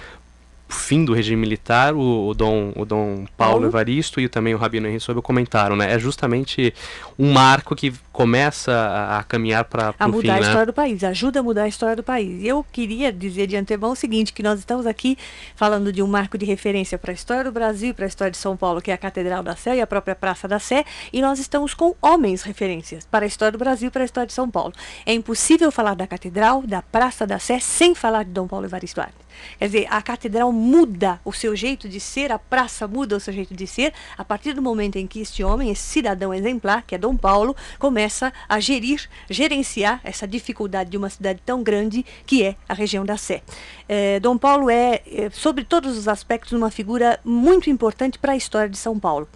o fim do regime militar, o, o, Dom, o Dom Paulo Evaristo e também o Rabino Henry Sobel comentaram, né? É justamente um marco que começa a, a caminhar para o fim, né? A mudar a história do país, ajuda a mudar a história do país. Eu queria dizer de antemão o seguinte, que nós estamos aqui falando de um marco de referência para a história do Brasil, para a história de São Paulo, que é a Catedral da Sé e a própria Praça da Sé, e nós estamos com homens referências para a história do Brasil, para a história de São Paulo. É impossível falar da Catedral, da Praça da Sé, sem falar de Dom Paulo Evaristo Arns. Quer dizer, a Catedral muda o seu jeito de ser, a praça muda o seu jeito de ser, a partir do momento em que este homem, esse cidadão exemplar, que é Dom Paulo, começa a gerir, gerenciar essa dificuldade de uma cidade tão grande que é a região da Sé. É, Dom Paulo é, é, sobre todos os aspectos, uma figura muito importante para a história de São Paulo.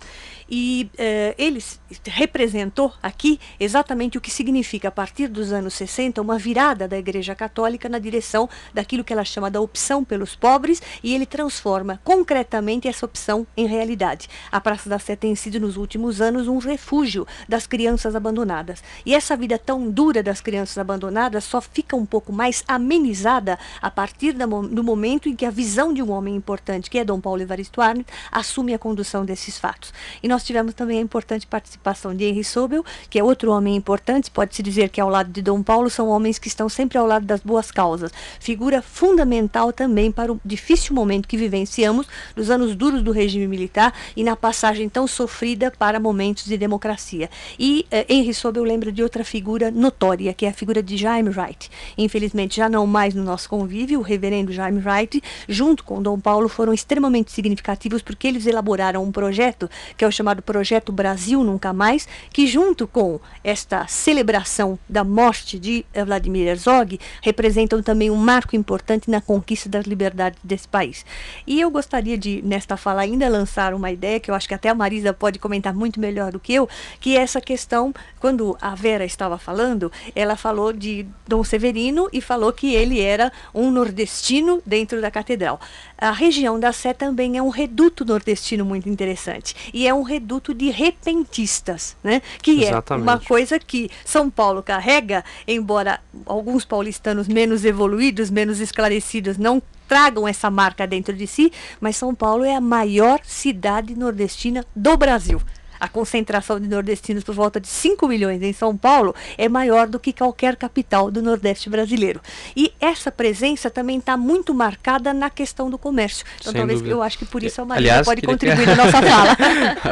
E eh, ele representou aqui exatamente o que significa, a partir dos anos sessenta, uma virada da Igreja Católica na direção daquilo que ela chama da opção pelos pobres, e ele transforma concretamente essa opção em realidade. A Praça da Sé tem sido, nos últimos anos, um refúgio das crianças abandonadas. E essa vida tão dura das crianças abandonadas só fica um pouco mais amenizada a partir da, do momento em que a visão de um homem importante, que é Dom Paulo Evaristo Arns, assume a condução desses fatos. E nós tivemos também a importante participação de Henry Sobel, que é outro homem importante, pode-se dizer que ao lado de Dom Paulo são homens que estão sempre ao lado das boas causas. Figura fundamental também para o difícil momento que vivenciamos, nos anos duros do regime militar e na passagem tão sofrida para momentos de democracia. E eh, Henry Sobel lembra de outra figura notória, que é a figura de Jaime Wright. Infelizmente já não mais no nosso convívio, o reverendo Jaime Wright, junto com Dom Paulo, foram extremamente significativos porque eles elaboraram um projeto que é o chamado Projeto Brasil Nunca Mais, que junto com esta celebração da morte de Vladimir Herzog, representam também um marco importante na conquista das liberdades desse país. E eu gostaria de, nesta fala ainda, lançar uma ideia, que eu acho que até a Marisa pode comentar muito melhor do que eu, que é essa questão, quando a Vera estava falando, ela falou de Dom Severino e falou que ele era um nordestino dentro da catedral. A região da Sé também é um reduto nordestino muito interessante, e é um reduto de repentistas, né? Que exatamente. É uma coisa que São Paulo carrega, embora alguns paulistanos menos evoluídos, menos esclarecidos, não tragam essa marca dentro de si, mas São Paulo é a maior cidade nordestina do Brasil. A concentração de nordestinos por volta de cinco milhões em São Paulo é maior do que qualquer capital do Nordeste brasileiro. E essa presença também está muito marcada na questão do comércio. Então, sem talvez dúvida. Eu acho que por isso a Marisa, aliás, pode contribuir na nossa fala.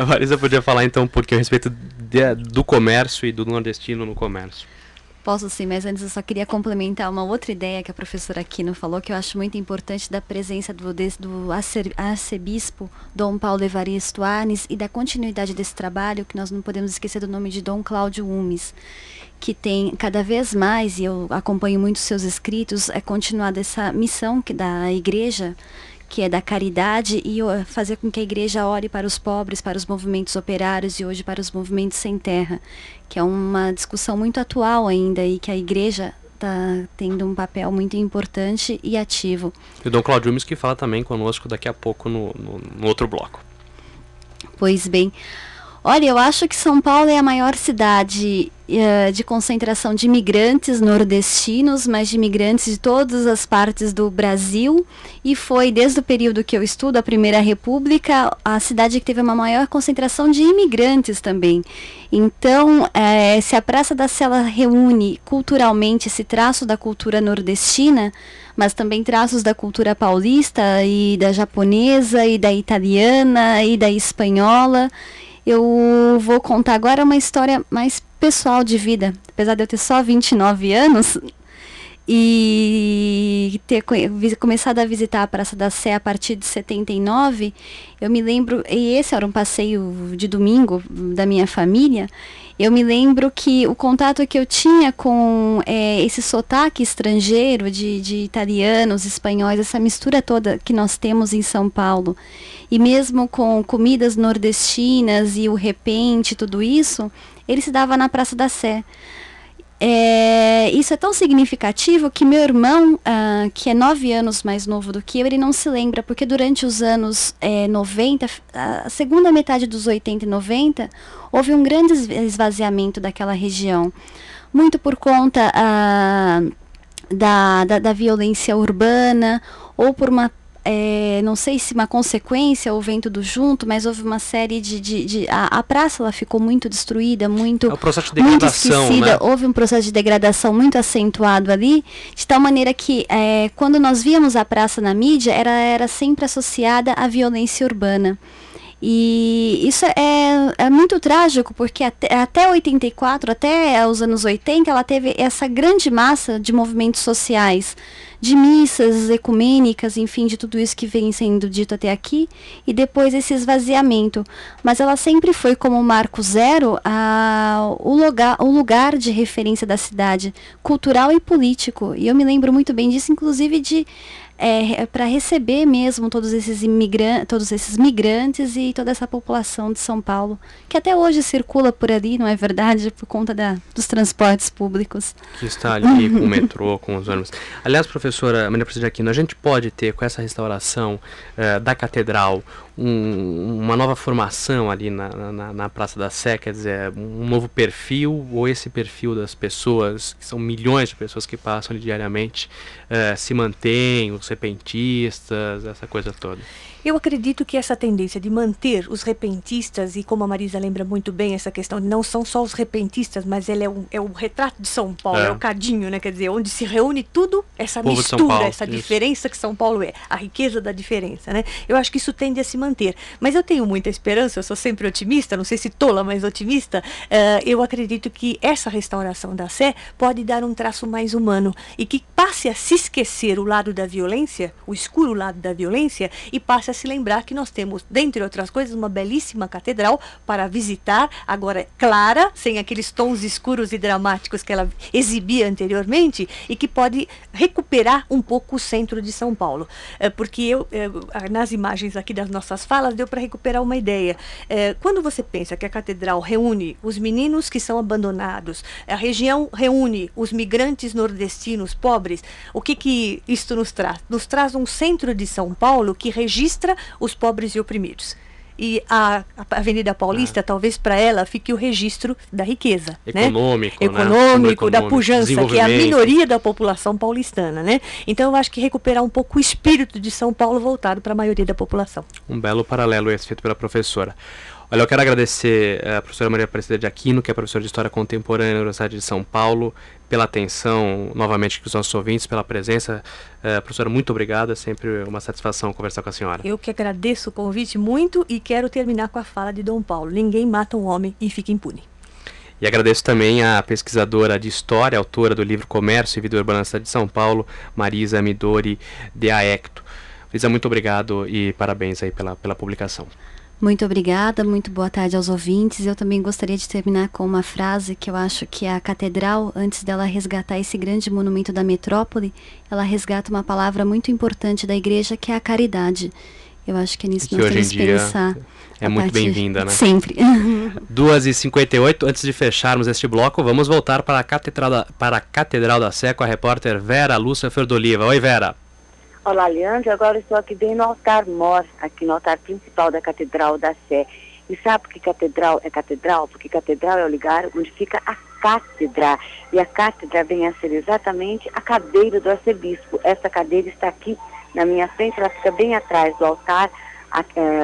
A Marisa podia falar então um pouquinho a respeito de, do comércio e do nordestino no comércio. Posso sim, mas antes eu só queria complementar uma outra ideia que a professora Aquino falou, que eu acho muito importante, da presença do, do arcebispo Dom Paulo Evaristo Arns e da continuidade desse trabalho, que nós não podemos esquecer do nome de Dom Cláudio Hummes, que tem cada vez mais, e eu acompanho muito seus escritos, é continuar dessa missão que da igreja, que é da caridade, e fazer com que a igreja ore para os pobres, para os movimentos operários e hoje para os movimentos sem terra, que é uma discussão muito atual ainda e que a igreja está tendo um papel muito importante e ativo. E o Dom Cláudio Hummes, que fala também conosco daqui a pouco no, no, no outro bloco. Pois bem, Olha, eu acho que São Paulo é a maior cidade uh, de concentração de imigrantes nordestinos, mas de imigrantes de todas as partes do Brasil, e foi, desde o período que eu estudo, a Primeira República, a cidade que teve uma maior concentração de imigrantes também. Então, uh, se a Praça da Sé reúne culturalmente esse traço da cultura nordestina, mas também traços da cultura paulista e da japonesa e da italiana e da espanhola. Eu vou contar agora uma história mais pessoal de vida, apesar de eu ter só vinte e nove anos e ter começado a visitar a Praça da Sé a partir de setenta e nove, eu me lembro, e esse era um passeio de domingo da minha família, eu me lembro que o contato que eu tinha com é, esse sotaque estrangeiro de, de italianos, espanhóis, essa mistura toda que nós temos em São Paulo, e mesmo com comidas nordestinas e o repente, tudo isso, ele se dava na Praça da Sé. É, isso é tão significativo que meu irmão, ah, que é nove anos mais novo do que eu, ele não se lembra, porque durante os anos é, noventa, a segunda metade dos oitenta e noventa, houve um grande esvaziamento daquela região, muito por conta ah, da, da, da violência urbana, ou por uma, é, não sei se uma consequência ou vento do junto, mas houve uma série de... de, de a, a praça ela ficou muito destruída, muito, é um processo de degradação, muito esquecida, né? Houve um processo de degradação muito acentuado ali, de tal maneira que é, quando nós víamos a praça na mídia, ela era sempre associada à violência urbana. E isso é, é muito trágico, porque até, até oitenta e quatro, até os anos oitenta, ela teve essa grande massa de movimentos sociais, de missas ecumênicas, enfim, de tudo isso que vem sendo dito até aqui, e depois esse esvaziamento. Mas ela sempre foi, como marco zero, a, o, lugar, o lugar de referência da cidade, cultural e político. E eu me lembro muito bem disso, inclusive de... É, para receber mesmo todos esses, imigran- todos esses migrantes e toda essa população de São Paulo, que até hoje circula por ali, não é verdade? Por conta da, dos transportes públicos. Que está ali com o metrô, com os ônibus. Aliás, professora Maria Aparecida de Aquino, a gente pode ter com essa restauração uh, da catedral um, uma nova formação ali na, na, na Praça da Sé, quer dizer, um novo perfil, ou esse perfil das pessoas, que são milhões de pessoas que passam ali diariamente, uh, se mantém, os repentistas, essa coisa toda? Eu acredito que essa tendência de manter os repentistas, e como a Marisa lembra muito bem essa questão, não são só os repentistas, mas ele é o, é o retrato de São Paulo, é. é o cadinho, né? Quer dizer, onde se reúne tudo, essa mistura, Paulo, essa isso. diferença que São Paulo é, a riqueza da diferença, né? Eu acho que isso tende a se manter. Mas eu tenho muita esperança, eu sou sempre otimista, não sei se tola, mas otimista, uh, eu acredito que essa restauração da Sé pode dar um traço mais humano, e que passe a se esquecer o lado da violência, o escuro lado da violência, e passe a se lembrar que nós temos, dentre outras coisas, uma belíssima catedral para visitar, agora clara, sem aqueles tons escuros e dramáticos que ela exibia anteriormente, e que pode recuperar um pouco o centro de São Paulo. É, porque eu, é, nas imagens aqui das nossas falas, deu para recuperar uma ideia. É, quando você pensa que a catedral reúne os meninos que são abandonados, a região reúne os migrantes nordestinos pobres, o que que isto nos traz? Nos traz um centro de São Paulo que registra os pobres e oprimidos. E a Avenida Paulista, ah. talvez para ela, fique o registro da riqueza. Econômico, né? Econômico, né? econômico da pujança, que é a minoria da população paulistana, né? Então eu acho que recuperar um pouco o espírito de São Paulo voltado para a maioria da população. Um belo paralelo esse feito pela professora. Olha, eu quero agradecer a professora Maria Aparecida de Aquino, que é professora de História Contemporânea da Universidade de São Paulo, pela atenção, novamente, que os nossos ouvintes, pela presença. Uh, professora, muito obrigada, é sempre uma satisfação conversar com a senhora. Eu que agradeço o convite muito, e quero terminar com a fala de Dom Paulo: ninguém mata um homem e fica impune. E agradeço também a pesquisadora de História, autora do livro Comércio e Vida Urbana da Cidade de São Paulo, Marisa Midori Deaecto. Marisa, muito obrigado e parabéns aí pela, pela publicação. Muito obrigada, muito boa tarde aos ouvintes. Eu também gostaria de terminar com uma frase que eu acho que a catedral, antes dela resgatar esse grande monumento da metrópole, ela resgata uma palavra muito importante da igreja, que é a caridade. Eu acho que é nisso que nós temos que pensar. É muito bem-vinda, né? Sempre. duas e cinquenta e oito, antes de fecharmos este bloco, vamos voltar para a Catedral da, para a Catedral da Sé com a repórter Vera Lúcia Fedeli Oliva. Oi, Vera. Olá, Leandro, agora estou aqui bem no altar mor, aqui no altar principal da Catedral da Sé. E sabe por que catedral é catedral? Porque catedral é o lugar onde fica a cátedra. E a cátedra vem a ser exatamente a cadeira do arcebispo. Essa cadeira está aqui na minha frente, ela fica bem atrás do altar,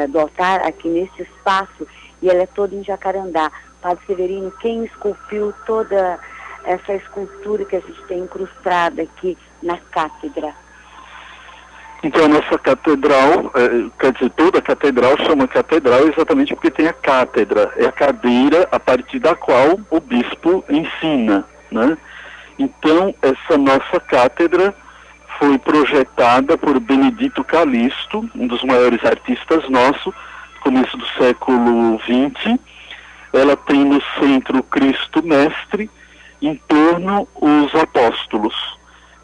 do altar aqui nesse espaço. E ela é toda em jacarandá. Padre Severino, quem esculpiu toda essa escultura que a gente tem incrustada aqui na cátedra? Então, a nossa catedral, é, quer dizer, toda a catedral chama catedral exatamente porque tem a cátedra, é a cadeira a partir da qual o bispo ensina, né? Então, essa nossa cátedra foi projetada por Benedito Calixto, um dos maiores artistas nossos, começo do século vinte. Ela tem no centro Cristo Mestre, em torno os apóstolos.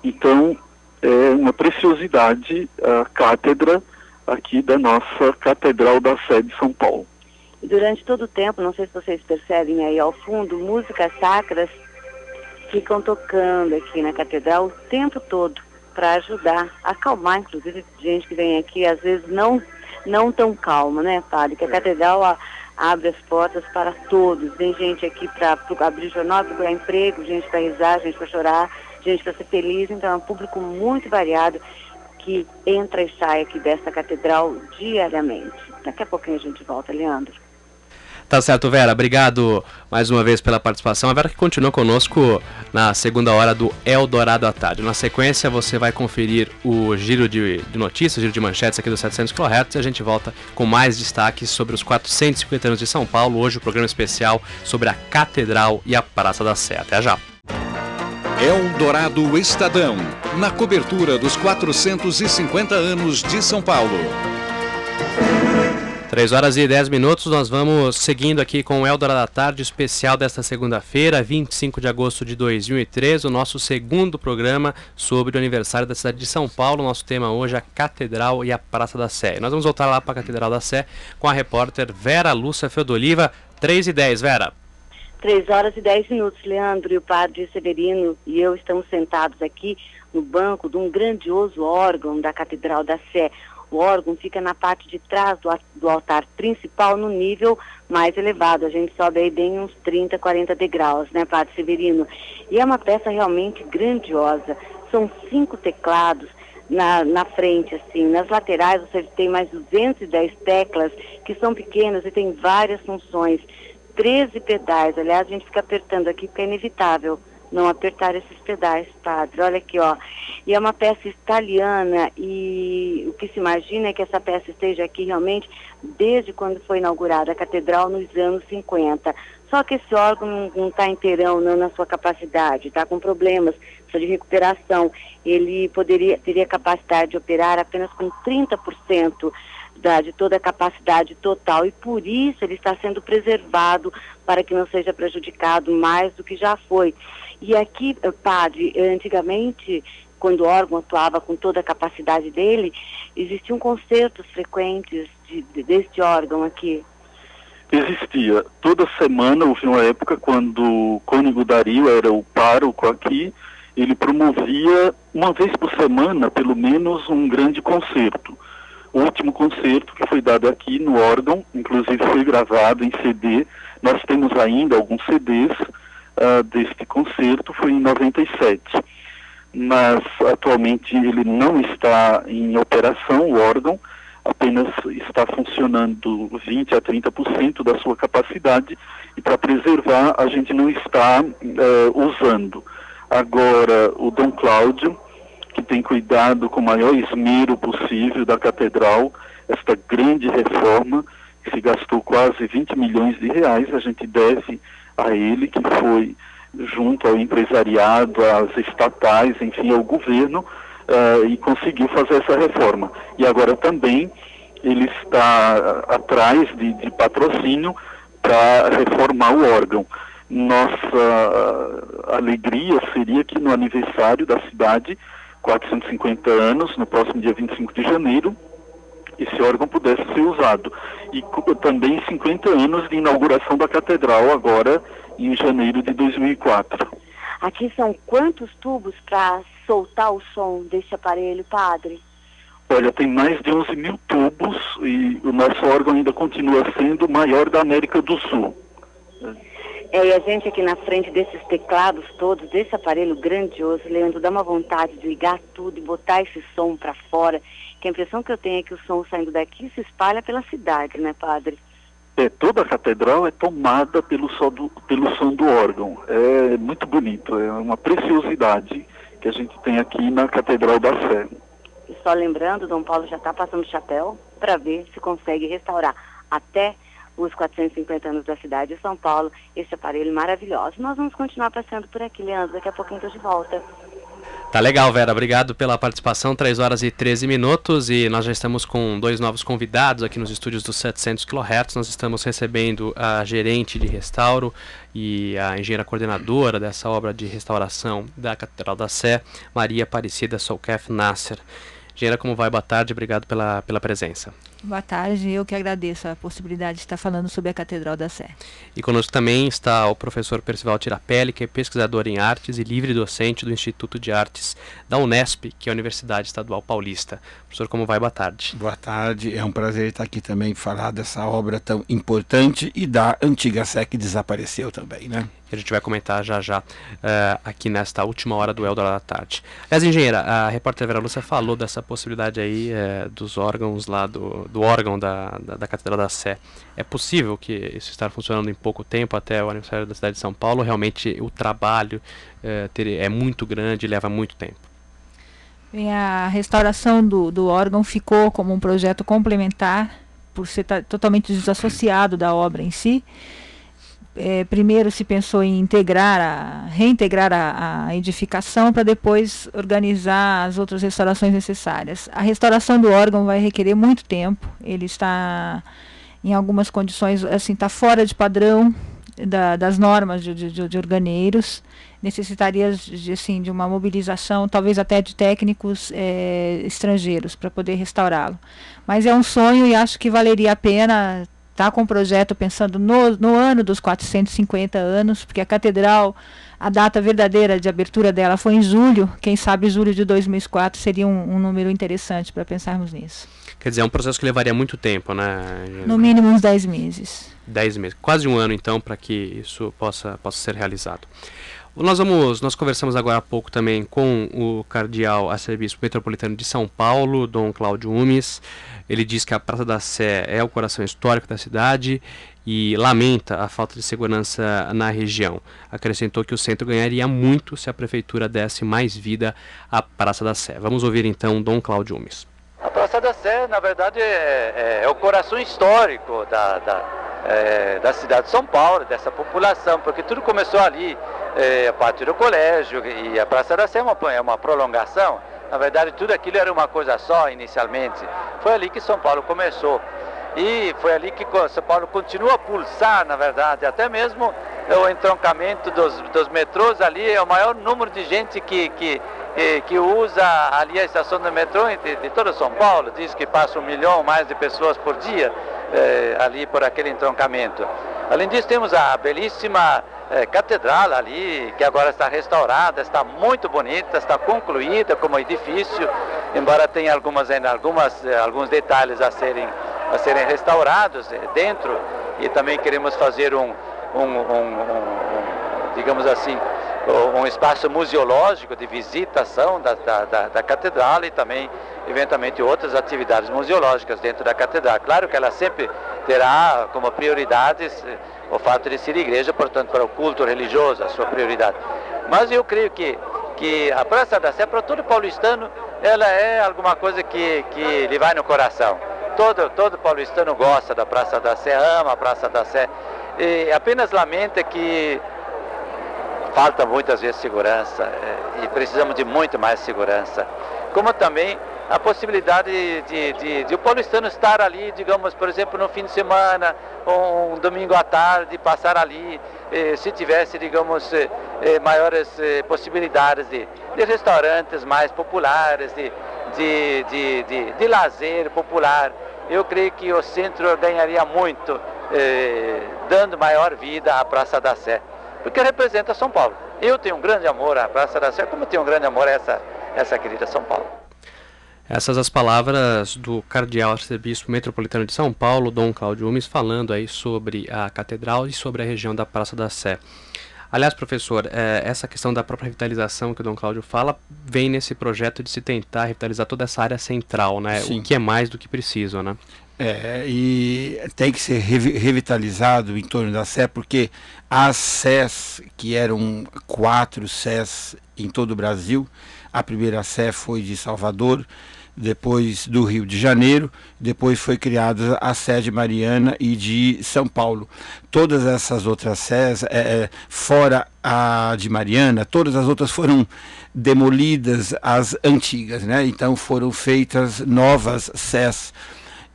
Então, é uma preciosidade a cátedra aqui da nossa Catedral da Sé de São Paulo. Durante todo o tempo, não sei se vocês percebem aí ao fundo, músicas sacras ficam tocando aqui na catedral o tempo todo para ajudar a acalmar, inclusive, gente que vem aqui, às vezes não, não tão calma, né, padre? Que a catedral a, abre as portas para todos. Vem gente aqui para abrir jornal, procurar emprego, gente para rezar, gente para chorar, gente para ser feliz. Então é um público muito variado que entra e sai aqui dessa catedral diariamente. Daqui a pouquinho a gente volta, Leandro. Tá certo, Vera. Obrigado mais uma vez pela participação. A Vera que continua conosco na segunda hora do Eldorado à Tarde. Na sequência você vai conferir o giro de, de notícias, o giro de manchetes aqui dos setecentos Corretos, e a gente volta com mais destaques sobre os quatrocentos e cinquenta anos de São Paulo. Hoje o programa especial sobre a Catedral e a Praça da Sé. Até já. Eldorado Estadão, na cobertura dos quatrocentos e cinquenta anos de São Paulo. três horas e dez minutos, nós vamos seguindo aqui com o Eldorado à Tarde, especial desta segunda-feira, vinte e cinco de agosto de dois mil e treze, o nosso segundo programa sobre o aniversário da cidade de São Paulo. Nosso tema hoje é a Catedral e a Praça da Sé. Nós vamos voltar lá para a Catedral da Sé com a repórter Vera Lúcia Fedeli Oliva. Três e dez, Vera. três horas e dez minutos, Leandro, e o padre Severino e eu estamos sentados aqui no banco de um grandioso órgão da Catedral da Sé. O órgão fica na parte de trás do, do altar principal, no nível mais elevado. A gente sobe aí bem uns trinta, quarenta degraus, né, padre Severino? E é uma peça realmente grandiosa. São cinco teclados na, na frente, assim. Nas laterais você tem mais duzentas e dez teclas, que são pequenas e tem várias funções. treze pedais, aliás, a gente fica apertando aqui porque é inevitável não apertar esses pedais, padre. Olha aqui, ó. E é uma peça italiana e o que se imagina é que essa peça esteja aqui realmente desde quando foi inaugurada a catedral nos anos cinquenta. Só que esse órgão não está inteirão, não, na sua capacidade, está com problemas, precisa de recuperação. Ele poderia, teria capacidade de operar apenas com trinta por cento. Da, de toda a capacidade total, e por isso ele está sendo preservado para que não seja prejudicado mais do que já foi. E aqui, padre, antigamente, quando o órgão atuava com toda a capacidade dele, existiam concertos frequentes de, de, deste órgão aqui? Existia. Toda semana, houve uma época quando o cônego Dario era o pároco aqui, ele promovia uma vez por semana, pelo menos, um grande concerto. O último concerto que foi dado aqui no órgão, inclusive foi gravado em C D, nós temos ainda alguns C Ds uh, deste concerto, foi em noventa e sete. Mas atualmente ele não está em operação, o órgão apenas está funcionando vinte a trinta por cento da sua capacidade, e para preservar a gente não está uh, usando. Agora o Dom Cláudio, que tem cuidado com o maior esmero possível da catedral, esta grande reforma, que se gastou quase vinte milhões de reais, a gente deve a ele, que foi junto ao empresariado, às estatais, enfim, ao governo, uh, e conseguiu fazer essa reforma. E agora também ele está atrás de, de patrocínio para reformar o órgão. Nossa alegria seria que no aniversário da cidade, quatrocentos e cinquenta anos, no próximo dia vinte e cinco de janeiro, esse órgão pudesse ser usado. E também cinquenta anos de inauguração da catedral, agora em janeiro de dois mil e quatro. Aqui são quantos tubos para soltar o som desse aparelho, padre? Olha, tem mais de onze mil tubos e o nosso órgão ainda continua sendo o maior da América do Sul. É, e a gente aqui na frente desses teclados todos, desse aparelho grandioso, Leandro, dá uma vontade de ligar tudo e botar esse som para fora, que a impressão que eu tenho é que o som saindo daqui se espalha pela cidade, né, padre? É, toda a catedral é tomada pelo som do, pelo som do órgão. É muito bonito, é uma preciosidade que a gente tem aqui na Catedral da Sé. E só lembrando, Dom Paulo já está passando o chapéu para ver se consegue restaurar até os quatrocentos e cinquenta anos da cidade de São Paulo, esse aparelho maravilhoso. Nós vamos continuar passeando por aqui, Leandro, daqui a pouquinho estou de volta. Tá legal, Vera, obrigado pela participação, três horas e treze minutos, e nós já estamos com dois novos convidados aqui nos estúdios dos setecentos quilohertz, nós estamos recebendo a gerente de restauro e a engenheira coordenadora dessa obra de restauração da Catedral da Sé, Maria Aparecida Soukef Nasser. Engenheira, como vai? Boa tarde, obrigado pela, pela presença. Boa tarde, eu que agradeço a possibilidade de estar falando sobre a Catedral da Sé. E conosco também está o professor Percival Tirapeli, que é pesquisador em artes e livre docente do Instituto de Artes da Unesp, que é a Universidade Estadual Paulista. Professor, como vai? Boa tarde. Boa tarde, é um prazer estar aqui também, falar dessa obra tão importante e da antiga Sé, que desapareceu também, né? A gente vai comentar já já uh, aqui nesta última hora do Eldorado à Tarde. Aliás, engenheira, a repórter Vera Lúcia falou dessa possibilidade aí uh, dos órgãos lá, do, do órgão da, da, da Catedral da Sé. É possível que isso esteja funcionando em pouco tempo até o aniversário da cidade de São Paulo? Realmente o trabalho uh, ter, é muito grande e leva muito tempo? Bem, a restauração do, do órgão ficou como um projeto complementar, por ser totalmente desassociado da obra em si. É, primeiro se pensou em integrar, a, reintegrar a, a edificação para depois organizar as outras restaurações necessárias. A restauração do órgão vai requerer muito tempo, ele está em algumas condições, assim, está fora de padrão da, das normas de, de, de organeiros, necessitaria de, assim, de uma mobilização, talvez até de técnicos é, estrangeiros para poder restaurá-lo. Mas é um sonho e acho que valeria a pena... Está com o projeto pensando no, no ano dos quatrocentos e cinquenta anos, porque a catedral, a data verdadeira de abertura dela foi em julho, quem sabe julho de dois mil e quatro seria um, um número interessante para pensarmos nisso. Quer dizer, é um processo que levaria muito tempo, né? No mínimo uns dez meses. dez meses, quase um ano então para que isso possa, possa ser realizado. Nós, vamos, nós conversamos agora há pouco também com o cardeal arcebispo metropolitano de São Paulo, Dom Cláudio Hummes. Ele diz que a Praça da Sé é o coração histórico da cidade e lamenta a falta de segurança na região. Acrescentou que o centro ganharia muito se a prefeitura desse mais vida à Praça da Sé. Vamos ouvir então Dom Cláudio Hummes. A Praça da Sé, na verdade, é, é, é o coração histórico da, da, é, da cidade de São Paulo, dessa população, porque tudo começou ali. É, a Pátio do Colégio e a Praça da Sé é uma, é uma prolongação. Na verdade, tudo aquilo era uma coisa só inicialmente. Foi ali que São Paulo começou. E foi ali que São Paulo continua a pulsar, na verdade. Até mesmo o entroncamento dos, dos metrôs ali é o maior número de gente que, que, que usa ali a estação do metrô de, de todo São Paulo. Diz que passa um milhão ou mais de pessoas por dia é, ali por aquele entroncamento. Além disso, temos a belíssima... É, catedral ali, que agora está restaurada, está muito bonita, está concluída como edifício, embora tenha algumas, algumas, alguns detalhes a serem, a serem restaurados dentro, e também queremos fazer um, um, um, um, um digamos assim, um espaço museológico de visitação da, da, da, da catedral e também, eventualmente, outras atividades museológicas dentro da catedral. Claro que ela sempre terá como prioridades... o fato de ser igreja, portanto, para o culto religioso, a sua prioridade. Mas eu creio que, que a Praça da Sé, para todo paulistano, ela é alguma coisa que, que lhe vai no coração. Todo, todo paulistano gosta da Praça da Sé, ama a Praça da Sé, e apenas lamenta que falta muitas vezes segurança, e precisamos de muito mais segurança. Como também... a possibilidade de, de, de, de o paulistano estar ali, digamos, por exemplo, no fim de semana, um domingo à tarde, passar ali, eh, se tivesse, digamos, eh, maiores eh, possibilidades de, de restaurantes mais populares, de, de, de, de, de lazer popular. Eu creio que o centro ganharia muito, eh, dando maior vida à Praça da Sé, porque representa São Paulo. Eu tenho um grande amor à Praça da Sé, como tenho um grande amor a essa, essa querida São Paulo. Essas as palavras do cardeal arcebispo metropolitano de São Paulo, Dom Cláudio Hummes, falando aí sobre a catedral e sobre a região da Praça da Sé. Aliás, professor, essa questão da própria revitalização que o Dom Cláudio fala vem nesse projeto de se tentar revitalizar toda essa área central, né? Sim. O que é mais do que preciso, né? É, e tem que ser revitalizado em torno da Sé, porque as Sés, que eram quatro Sés em todo o Brasil, a primeira Sé foi de Salvador, depois do Rio de Janeiro, depois foi criada a Sé de Mariana e de São Paulo. Todas essas outras Sés, é, é, fora a de Mariana, todas as outras foram demolidas, as antigas, né? Então foram feitas novas Sés.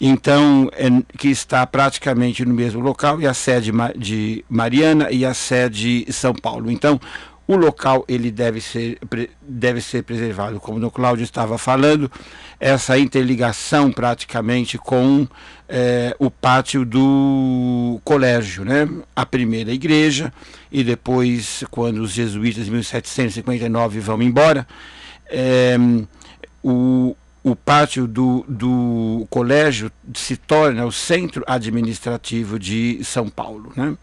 Então, é, que está praticamente no mesmo local, e a Sé de, de Mariana e a Sé de São Paulo. Então, o local ele deve ser, deve ser preservado, como o Cláudio estava falando, essa interligação praticamente com é, o pátio do colégio, né? A primeira igreja, e depois, quando os jesuítas em mil setecentos e cinquenta e nove vão embora, é, o, o pátio do, do colégio se torna o centro administrativo de São Paulo, né?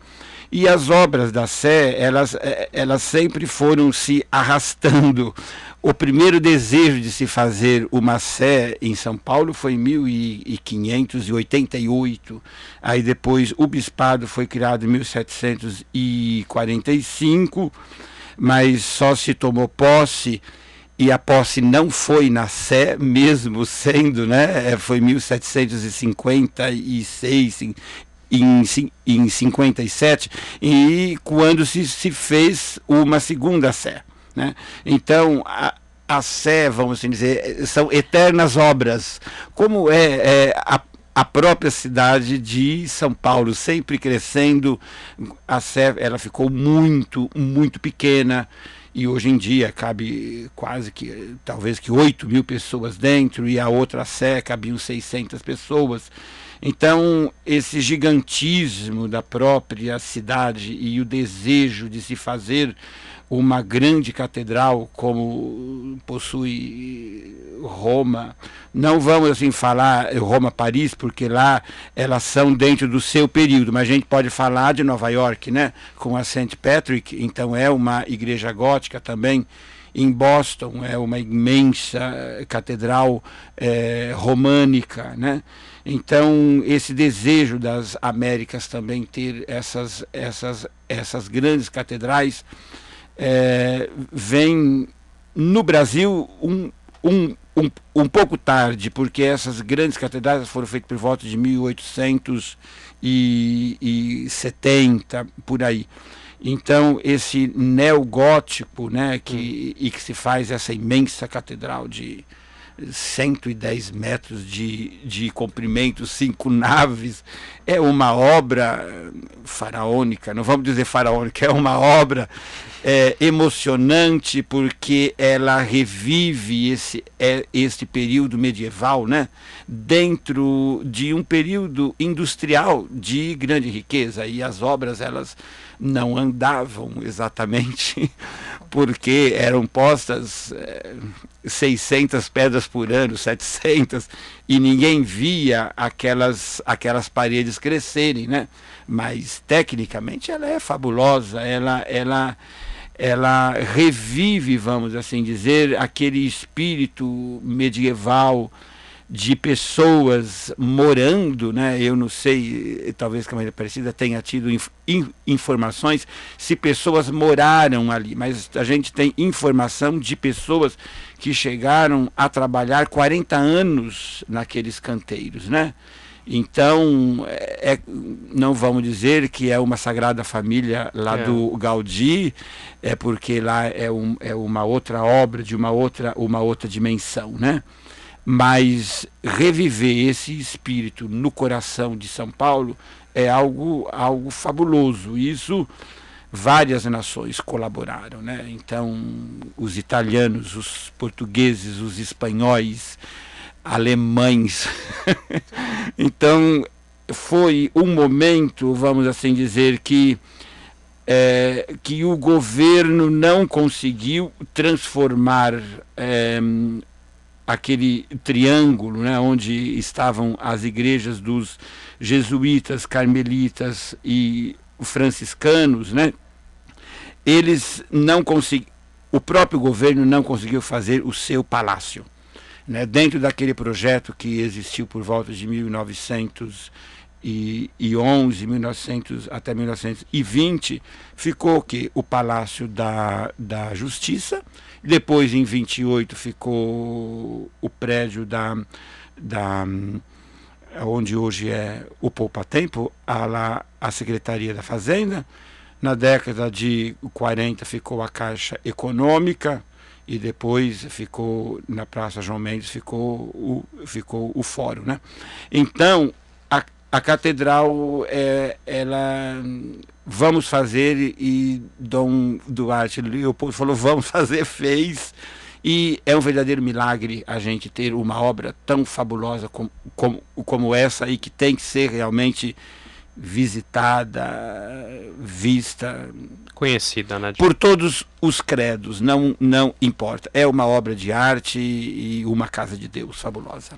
E as obras da Sé, elas, elas sempre foram se arrastando. O primeiro desejo de se fazer uma Sé em São Paulo foi em mil quinhentos e oitenta e oito. Aí depois o bispado foi criado em mil setecentos e quarenta e cinco, mas só se tomou posse, e a posse não foi na Sé, mesmo sendo, né? Foi em mil setecentos e cinquenta e seis, Em, em cinquenta e sete, e quando se, se fez uma segunda Sé, né? Então a, a Sé, vamos assim dizer, são eternas obras, como é, é a, a própria cidade de São Paulo, sempre crescendo. A Sé, ela ficou muito, muito pequena, e hoje em dia cabe quase que, talvez que oito mil pessoas dentro, e a outra Sé cabiam seiscentas pessoas. Então, esse gigantismo da própria cidade e o desejo de se fazer uma grande catedral como possui Roma, não vamos assim falar Roma-Paris, porque lá elas são dentro do seu período, mas a gente pode falar de Nova York, né? Com a Saint Patrick, então é uma igreja gótica também. Em Boston é uma imensa catedral é, românica, né? Então, esse desejo das Américas também ter essas, essas, essas grandes catedrais, é, vem no Brasil um, um, um, um pouco tarde, porque essas grandes catedrais foram feitas por volta de mil oitocentos e setenta, por aí. Então, esse neogótico, né, que, e que se faz essa imensa catedral de cento e dez metros de, de comprimento, cinco naves, é uma obra faraônica, não vamos dizer faraônica, é uma obra é, emocionante, porque ela revive esse, é, esse período medieval, né, dentro de um período industrial de grande riqueza, e as obras, elas não andavam exatamente, porque eram postas é, seiscentas pedras por ano, setecentas, e ninguém via aquelas, aquelas paredes crescerem, né? Mas tecnicamente ela é fabulosa, ela, ela, ela revive, vamos assim dizer, aquele espírito medieval de pessoas morando, né? Eu não sei, talvez que a Maria Aparecida tenha tido inf in informações se pessoas moraram ali, mas a gente tem informação de pessoas que chegaram a trabalhar quarenta anos naqueles canteiros, né? Então, é, não vamos dizer que é uma Sagrada Família lá é. do Gaudí, é porque lá é, um, é uma outra obra de uma outra, uma outra dimensão, né? Mas reviver esse espírito no coração de São Paulo é algo, algo fabuloso. Isso várias nações colaboraram, né? Então, os italianos, os portugueses, os espanhóis, alemães. Então, foi um momento, vamos assim dizer, que, é, que o governo não conseguiu transformar... É, aquele triângulo, né, onde estavam as igrejas dos jesuítas, carmelitas e franciscanos, né, eles não conseguiram, o próprio governo não conseguiu fazer o seu palácio, né, dentro daquele projeto que existiu por volta de mil novecentos e onze, mil e novecentos, até mil novecentos e vinte, ficou que o Palácio da, da Justiça, depois em vinte e oito ficou o prédio da, da, onde hoje é o Poupatempo, a, a Secretaria da Fazenda, na década de quarenta ficou a Caixa Econômica, e depois ficou na Praça João Mendes ficou o, ficou o Fórum, né? Então, a catedral, é, ela, vamos fazer, e Dom Duarte Leopoldo falou, vamos fazer, fez. E é um verdadeiro milagre a gente ter uma obra tão fabulosa como, como, como essa, e que tem que ser realmente visitada, vista... Conhecida, né? Por todos os credos, não, não importa. É uma obra de arte e uma casa de Deus fabulosa.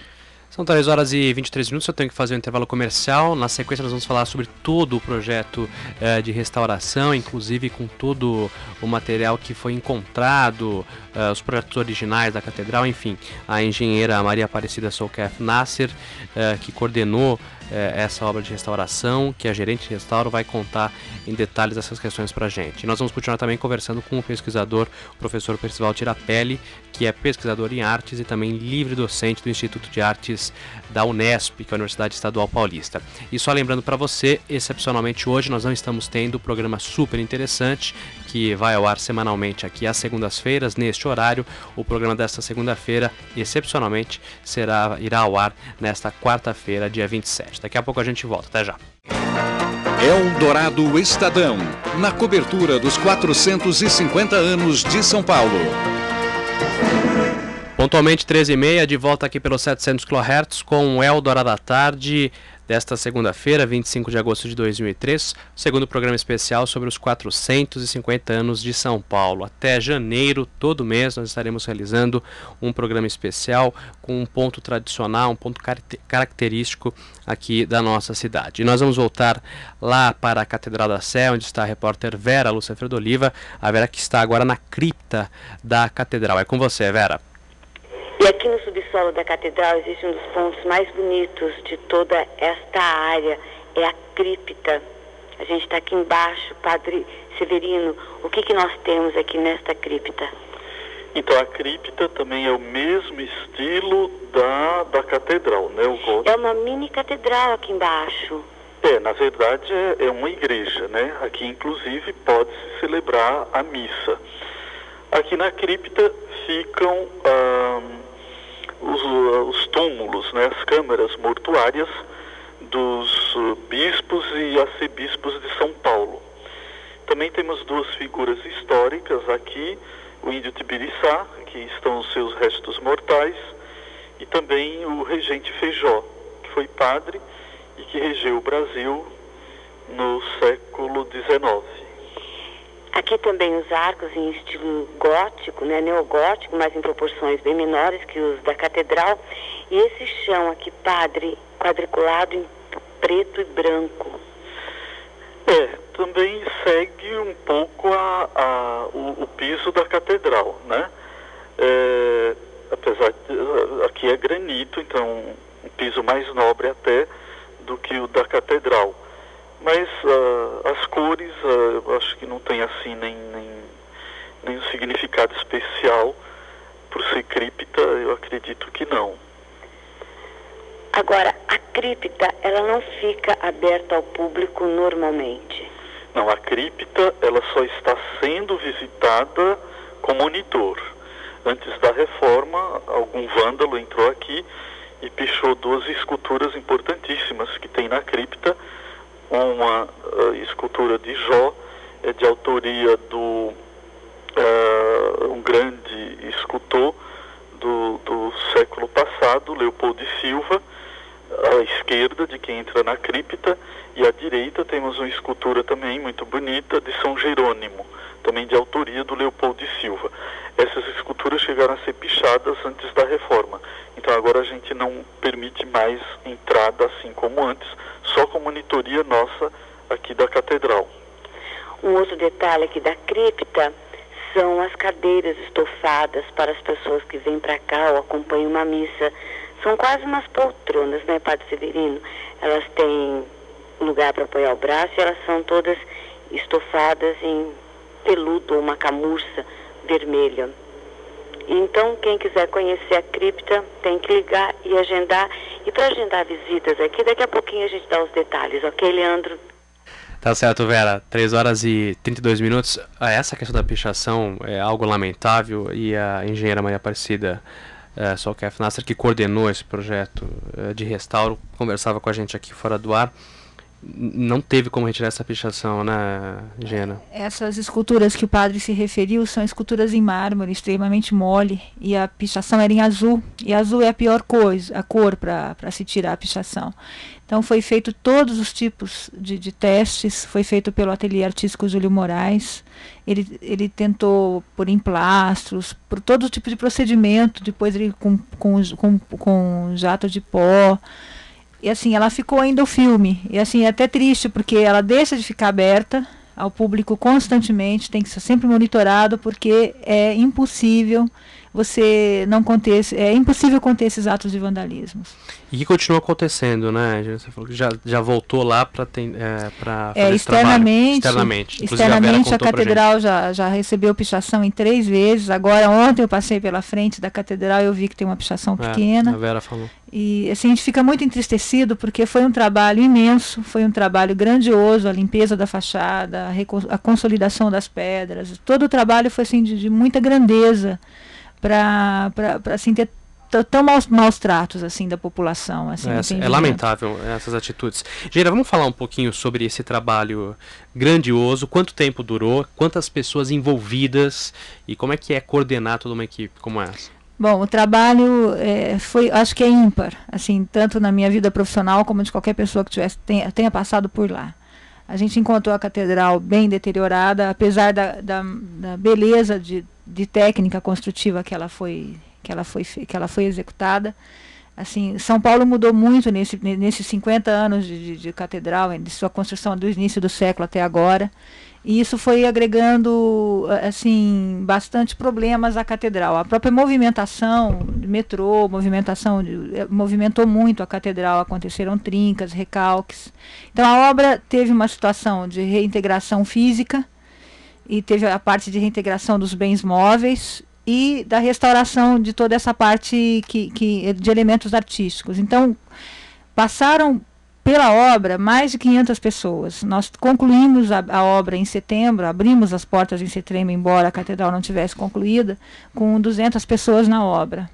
São três horas e vinte e três minutos, eu tenho que fazer um intervalo comercial. Na sequência nós vamos falar sobre todo o projeto eh, de restauração, inclusive com todo o material que foi encontrado, eh, os projetos originais da catedral, enfim. A engenheira Maria Aparecida Soukef Nasser, eh, que coordenou eh, essa obra de restauração, que a gerente de restauro vai contar em detalhes essas questões para a gente. E nós vamos continuar também conversando com o pesquisador, o professor Percival Tirapeli, que é pesquisador em artes e também livre docente do Instituto de Artes da Unesp, que é a Universidade Estadual Paulista. E só lembrando para você, excepcionalmente hoje nós não estamos tendo um programa super interessante que vai ao ar semanalmente aqui às segundas-feiras, neste horário. O programa desta segunda-feira, excepcionalmente, será, irá ao ar nesta quarta-feira, dia vinte e sete. Daqui a pouco a gente volta. Até já. Eldorado Estadão, na cobertura dos quatrocentos e cinquenta anos de São Paulo. Pontualmente treze e meia, de volta aqui pelos setecentos quilohertz com o Eldorado à Tarde, desta segunda-feira, vinte e cinco de agosto de dois mil e três, segundo programa especial sobre os quatrocentos e cinquenta anos de São Paulo. Até janeiro, todo mês, nós estaremos realizando um programa especial com um ponto tradicional, um ponto car- característico aqui da nossa cidade. E nós vamos voltar lá para a Catedral da Sé, onde está a repórter Vera Lúcia Fedeli Oliva, a Vera que está agora na cripta da Catedral. É com você, Vera. E aqui no subsolo da catedral existe um dos pontos mais bonitos de toda esta área, é a cripta. A gente está aqui embaixo, Padre Severino, o que que nós temos aqui nesta cripta? Então, a cripta também é o mesmo estilo da, da catedral, né? É uma mini catedral aqui embaixo. É, na verdade é, é uma igreja, né? Aqui, inclusive, pode-se celebrar a missa. Aqui na cripta ficam... Ah, Os, os túmulos, né, as câmaras mortuárias dos bispos e arcebispos de São Paulo. Também temos duas figuras históricas aqui, o índio Tibiriçá, que estão os seus restos mortais, e também o regente Feijó, que foi padre e que regeu o Brasil no século dezenove. Aqui também os arcos em estilo gótico, né, neogótico, mas em proporções bem menores que os da catedral. E esse chão aqui, padre, quadriculado em preto e branco. É, também segue um pouco a, a, o, o piso da catedral, né? É, apesar de, aqui é granito, então um piso mais nobre até do que o da catedral. Mas uh, as cores, uh, acho que não tem assim nem, nem, nem um significado especial. Por ser cripta, eu acredito que não. Agora, a cripta, ela não fica aberta ao público normalmente? Não, a cripta, ela só está sendo visitada com monitor. Antes da reforma, algum vândalo entrou aqui e pichou duas esculturas importantíssimas que tem na cripta. Uma uh, escultura de Jó, é de autoria do uh, um grande escultor do, do século passado, Leopoldo de Silva, à esquerda de quem entra na cripta, e à direita temos uma escultura também muito bonita de São Jerônimo, também de autoria do Leopoldo de Silva. Essas esculturas chegaram a ser pichadas antes da reforma, então agora a gente não permite mais entrada assim como antes, só com monitoria nossa aqui da catedral. Um outro detalhe aqui da cripta são as cadeiras estofadas para as pessoas que vêm para cá ou acompanham uma missa. São quase umas poltronas, né, Padre Severino? Elas têm lugar para apoiar o braço e elas são todas estofadas em peludo ou uma camurça vermelha. Então, quem quiser conhecer a cripta tem que ligar e agendar. E para agendar visitas aqui, daqui a pouquinho a gente dá os detalhes, ok, Leandro? Tá certo, Vera. três horas e trinta e dois minutos. Essa questão da pichação é algo lamentável e a engenheira Maria Aparecida é, Soukef Nasser, que coordenou esse projeto é, de restauro, conversava com a gente aqui fora do ar. Não teve como retirar essa pichação, né, Gena? Essas esculturas que o padre se referiu são esculturas em mármore, extremamente mole, e a pichação era em azul, e azul é a pior coisa, a cor para se tirar a pichação. Então foi feito todos os tipos de, de testes, foi feito pelo ateliê artístico Júlio Moraes, ele, ele tentou por emplastros, por todo tipo de procedimento, depois ele com, com, com, com jato de pó. E assim, ela ficou ainda o filme. E assim, é até triste, porque ela deixa de ficar aberta ao público constantemente, tem que ser sempre monitorado, porque é impossível você não conter, é impossível conter esses atos de vandalismo. E que continua acontecendo, né? Você falou que já, já voltou lá para é, para é, externamente, externamente. Externamente a, a catedral já, já recebeu pichação em três vezes. Agora, ontem eu passei pela frente da catedral e eu vi que tem uma pichação é, pequena. A Vera falou. E assim, a gente fica muito entristecido, porque foi um trabalho imenso, foi um trabalho grandioso, a limpeza da fachada, a, a consolidação das pedras, todo o trabalho foi assim, de, de muita grandeza, para assim, ter tão maus, maus tratos assim, da população. Assim, é, é lamentável essas atitudes. Geira, vamos falar um pouquinho sobre esse trabalho grandioso, quanto tempo durou, quantas pessoas envolvidas e como é que é coordenar toda uma equipe como essa? Bom, o trabalho é, foi, acho que é ímpar, assim, tanto na minha vida profissional como de qualquer pessoa que tivesse, tenha, tenha passado por lá. A gente encontrou a catedral bem deteriorada, apesar da, da, da beleza de, de técnica construtiva que ela foi, que ela foi, que ela foi executada. Assim, São Paulo mudou muito nesse, nesses cinquenta anos de, de, de catedral, de sua construção do início do século até agora. E isso foi agregando assim, bastante problemas à catedral. A própria movimentação, metrô, movimentação, movimentou muito a catedral, aconteceram trincas, recalques. Então a obra teve uma situação de reintegração física, e teve a parte de reintegração dos bens móveis, e da restauração de toda essa parte que, que, de elementos artísticos. Então, passaram pela obra mais de quinhentas pessoas. Nós concluímos a, a obra em setembro, abrimos as portas em setembro, embora a catedral não tivesse concluída, com duzentas pessoas na obra.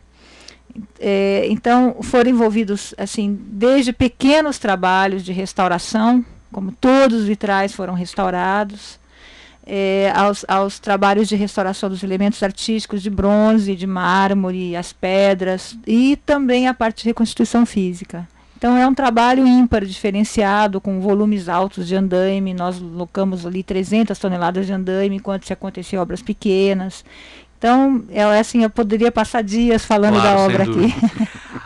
É, então, foram envolvidos assim, desde pequenos trabalhos de restauração, como todos os vitrais foram restaurados, É, aos, aos trabalhos de restauração dos elementos artísticos de bronze, de mármore, as pedras e também a parte de reconstituição física. Então é um trabalho ímpar, diferenciado, com volumes altos de andaime. Nós locamos ali trezentas toneladas de andaime, enquanto se acontecia obras pequenas. Então, é assim, eu poderia passar dias falando claro, da obra aqui.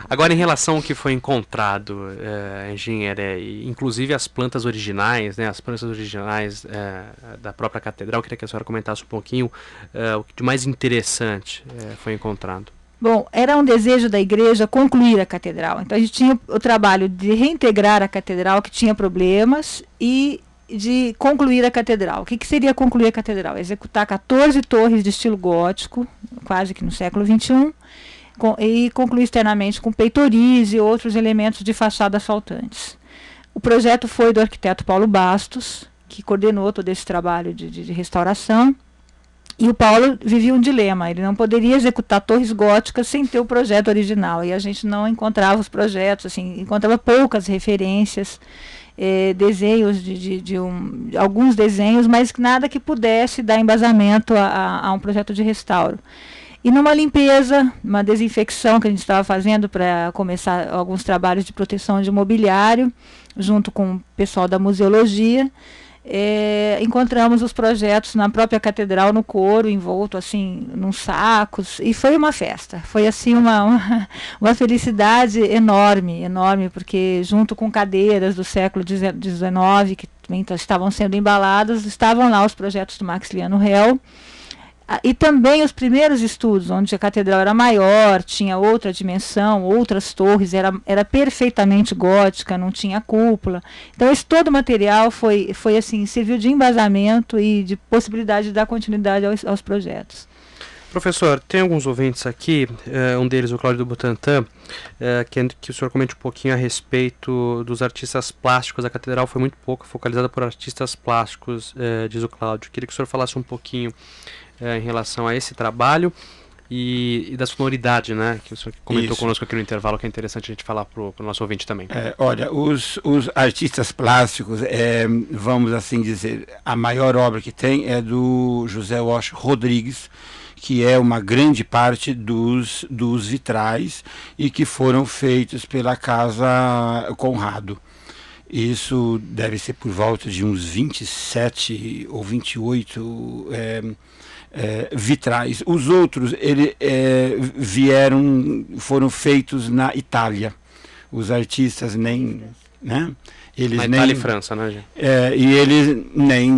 Agora, em relação ao que foi encontrado, é, engenheira, inclusive as plantas originais, né, as plantas originais é, da própria catedral, queria que a senhora comentasse um pouquinho é, o que mais interessante é, foi encontrado. Bom, era um desejo da igreja concluir a catedral. Então, a gente tinha o trabalho de reintegrar a catedral, que tinha problemas, e de concluir a catedral. O que, que seria concluir a catedral? Executar catorze torres de estilo gótico, quase que no século vinte e um, com, e concluir externamente com peitoris e outros elementos de fachada faltantes. O projeto foi do arquiteto Paulo Bastos, que coordenou todo esse trabalho de, de, de restauração, e o Paulo vivia um dilema, ele não poderia executar torres góticas sem ter o projeto original, e a gente não encontrava os projetos, assim, encontrava poucas referências, É, desenhos de, de, de um, de alguns desenhos, mas nada que pudesse dar embasamento a, a, a um projeto de restauro. E numa limpeza, uma desinfecção que a gente estava fazendo para começar alguns trabalhos de proteção de mobiliário, junto com o pessoal da museologia, É, encontramos os projetos na própria catedral, no couro, envolto assim, num sacos, e foi uma festa, foi assim uma, uma, uma felicidade enorme, enorme, porque junto com cadeiras do século dezenove, que também estavam sendo embaladas, estavam lá os projetos do Maximiliano Hell, e também os primeiros estudos, onde a catedral era maior, tinha outra dimensão, outras torres, era, era perfeitamente gótica, não tinha cúpula. Então, esse todo o material foi, foi assim, serviu de embasamento e de possibilidade de dar continuidade aos, aos projetos. Professor, tem alguns ouvintes aqui, uh, um deles, o Cláudio do Butantã, uh, que, que o senhor comente um pouquinho a respeito dos artistas plásticos. A catedral foi muito pouco focalizada por artistas plásticos, uh, diz o Cláudio. Queria que o senhor falasse um pouquinho É, em relação a esse trabalho e, e da sonoridade, né, que o senhor comentou Isso. conosco aqui no intervalo, que é interessante a gente falar para o nosso ouvinte também. É, olha, os, os artistas plásticos, é, vamos assim dizer, a maior obra que tem é do José Walsh Rodrigues, que é uma grande parte dos, dos vitrais e que foram feitos pela Casa Conrado. Isso deve ser por volta de uns vinte e sete ou vinte e oito... É, É, vitrais. Os outros ele, é, vieram, foram feitos na Itália. Os artistas nem, né? Eles na nem, Itália e França, né, gente? É, e eles nem,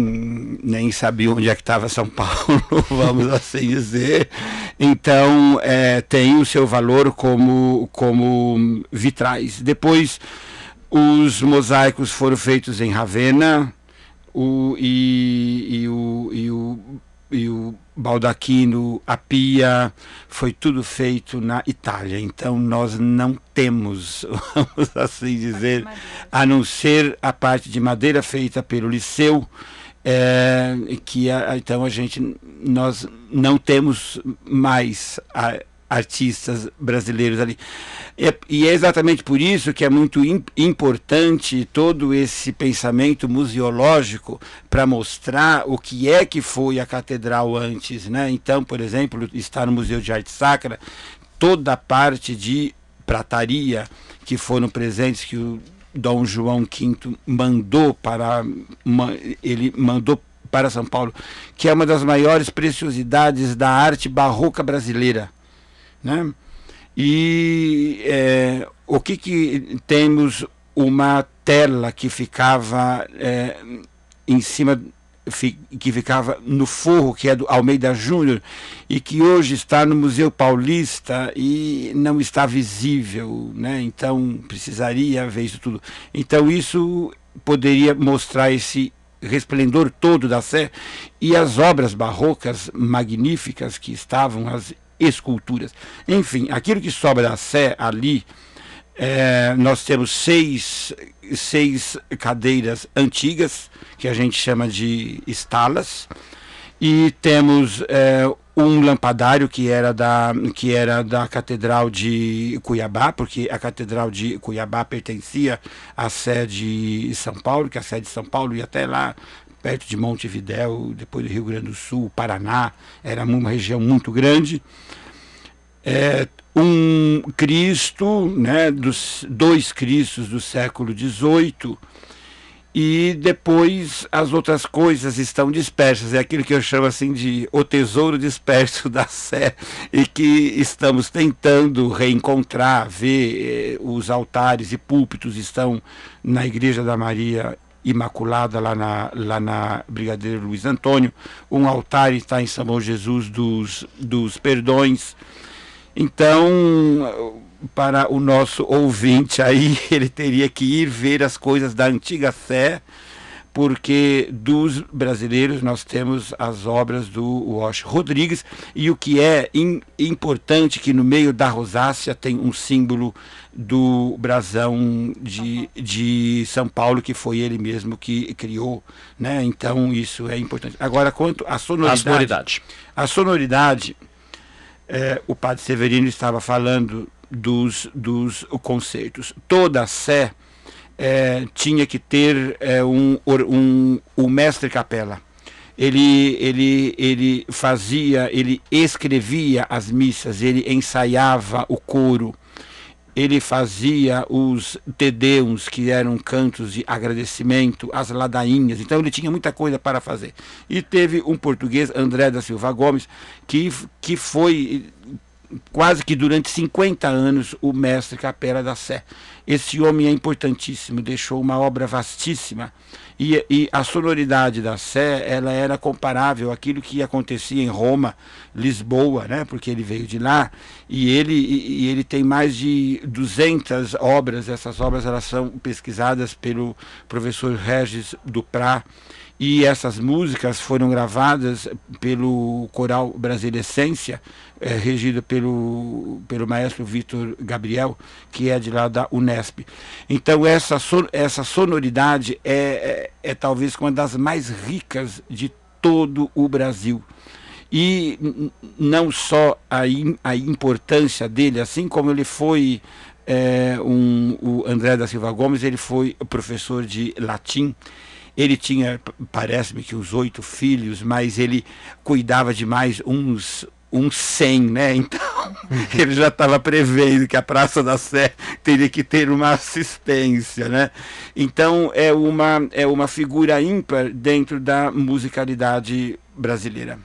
nem sabiam onde é que estava São Paulo, vamos assim dizer. Então, é, tem o seu valor como, como vitrais. Depois, os mosaicos foram feitos em Ravenna o, e, e o, e o e o baldaquino, a pia, foi tudo feito na Itália. Então nós não temos, vamos assim dizer, a não ser a parte de madeira feita pelo Liceu, é, que a, então a gente, nós não temos mais a, artistas brasileiros ali. É, e é exatamente por isso que é muito imp, importante todo esse pensamento museológico para mostrar o que é que foi a catedral antes, né? Então, por exemplo, está no Museu de Arte Sacra toda a parte de prataria que foram presentes, que o Dom João quinto mandou para... ele mandou para São Paulo, que é uma das maiores preciosidades da arte barroca brasileira, né? E é, o que que temos? Uma tela que ficava é, em cima, fi, que ficava no forro, que é do Almeida Júnior, e que hoje está no Museu Paulista e não está visível, né? Então precisaria ver isso tudo. Então isso poderia mostrar esse resplendor todo da Sé e as obras barrocas magníficas que estavam, as esculturas. Enfim, aquilo que sobra da Sé ali, é, nós temos seis, seis cadeiras antigas, que a gente chama de estalas, e temos é, um lampadário que era, da, que era da Catedral de Cuiabá, porque a Catedral de Cuiabá pertencia à Sé de São Paulo, que a Sé de São Paulo ia até lá, perto de Montevidéu, depois do Rio Grande do Sul, Paraná, era uma região muito grande. É, um Cristo, né, dos, dois Cristos do século dezoito, e depois as outras coisas estão dispersas, é aquilo que eu chamo assim de o tesouro disperso da Sé, e que estamos tentando reencontrar, ver. Os altares e púlpitos estão na Igreja da Maria Imaculada, lá na, lá na Brigadeiro Luiz Antônio. Um altar está em São Bom Jesus dos, dos Perdões. Então, para o nosso ouvinte aí, ele teria que ir ver as coisas da antiga Sé, porque dos brasileiros nós temos as obras do Walsh Rodrigues. E o que é in, importante, que no meio da rosácea tem um símbolo do brasão de, de São Paulo, que foi ele mesmo que criou, né? Então isso é importante. Agora, quanto à sonoridade, a sonoridade, a sonoridade é, o padre Severino estava falando dos, dos concertos. Toda a Sé É, tinha que ter é, um, um, um mestre-capela. Ele, ele, ele fazia, ele escrevia as missas, ele ensaiava o coro. ele fazia os tedeums, que eram cantos de agradecimento, as ladainhas, então ele tinha muita coisa para fazer. E teve um português, André da Silva Gomes, que, que foi quase que durante cinquenta anos o mestre Capela da Sé. Esse homem é importantíssimo, deixou uma obra vastíssima, e, e a sonoridade da Sé, ela era comparável àquilo que acontecia em Roma, Lisboa, né? Porque ele veio de lá, e ele, e, e ele tem mais de duzentas obras, essas obras elas são pesquisadas pelo professor Regis Duprat, e essas músicas foram gravadas pelo Coral Brasilessência, é, regido pelo, pelo maestro Vitor Gabriel, que é de lá da Unesp. Então essa, son, essa sonoridade é, é, é talvez uma das mais ricas de todo o Brasil. E não só a, a importância dele, assim como ele foi... É, um, o André da Silva Gomes, ele foi professor de latim. Ele tinha, parece-me que uns oito filhos, mas ele cuidava de mais uns, uns cem, né? Então, ele já estava prevendo que a Praça da Sé teria que ter uma assistência, né? Então, é uma, é uma figura ímpar dentro da musicalidade brasileira.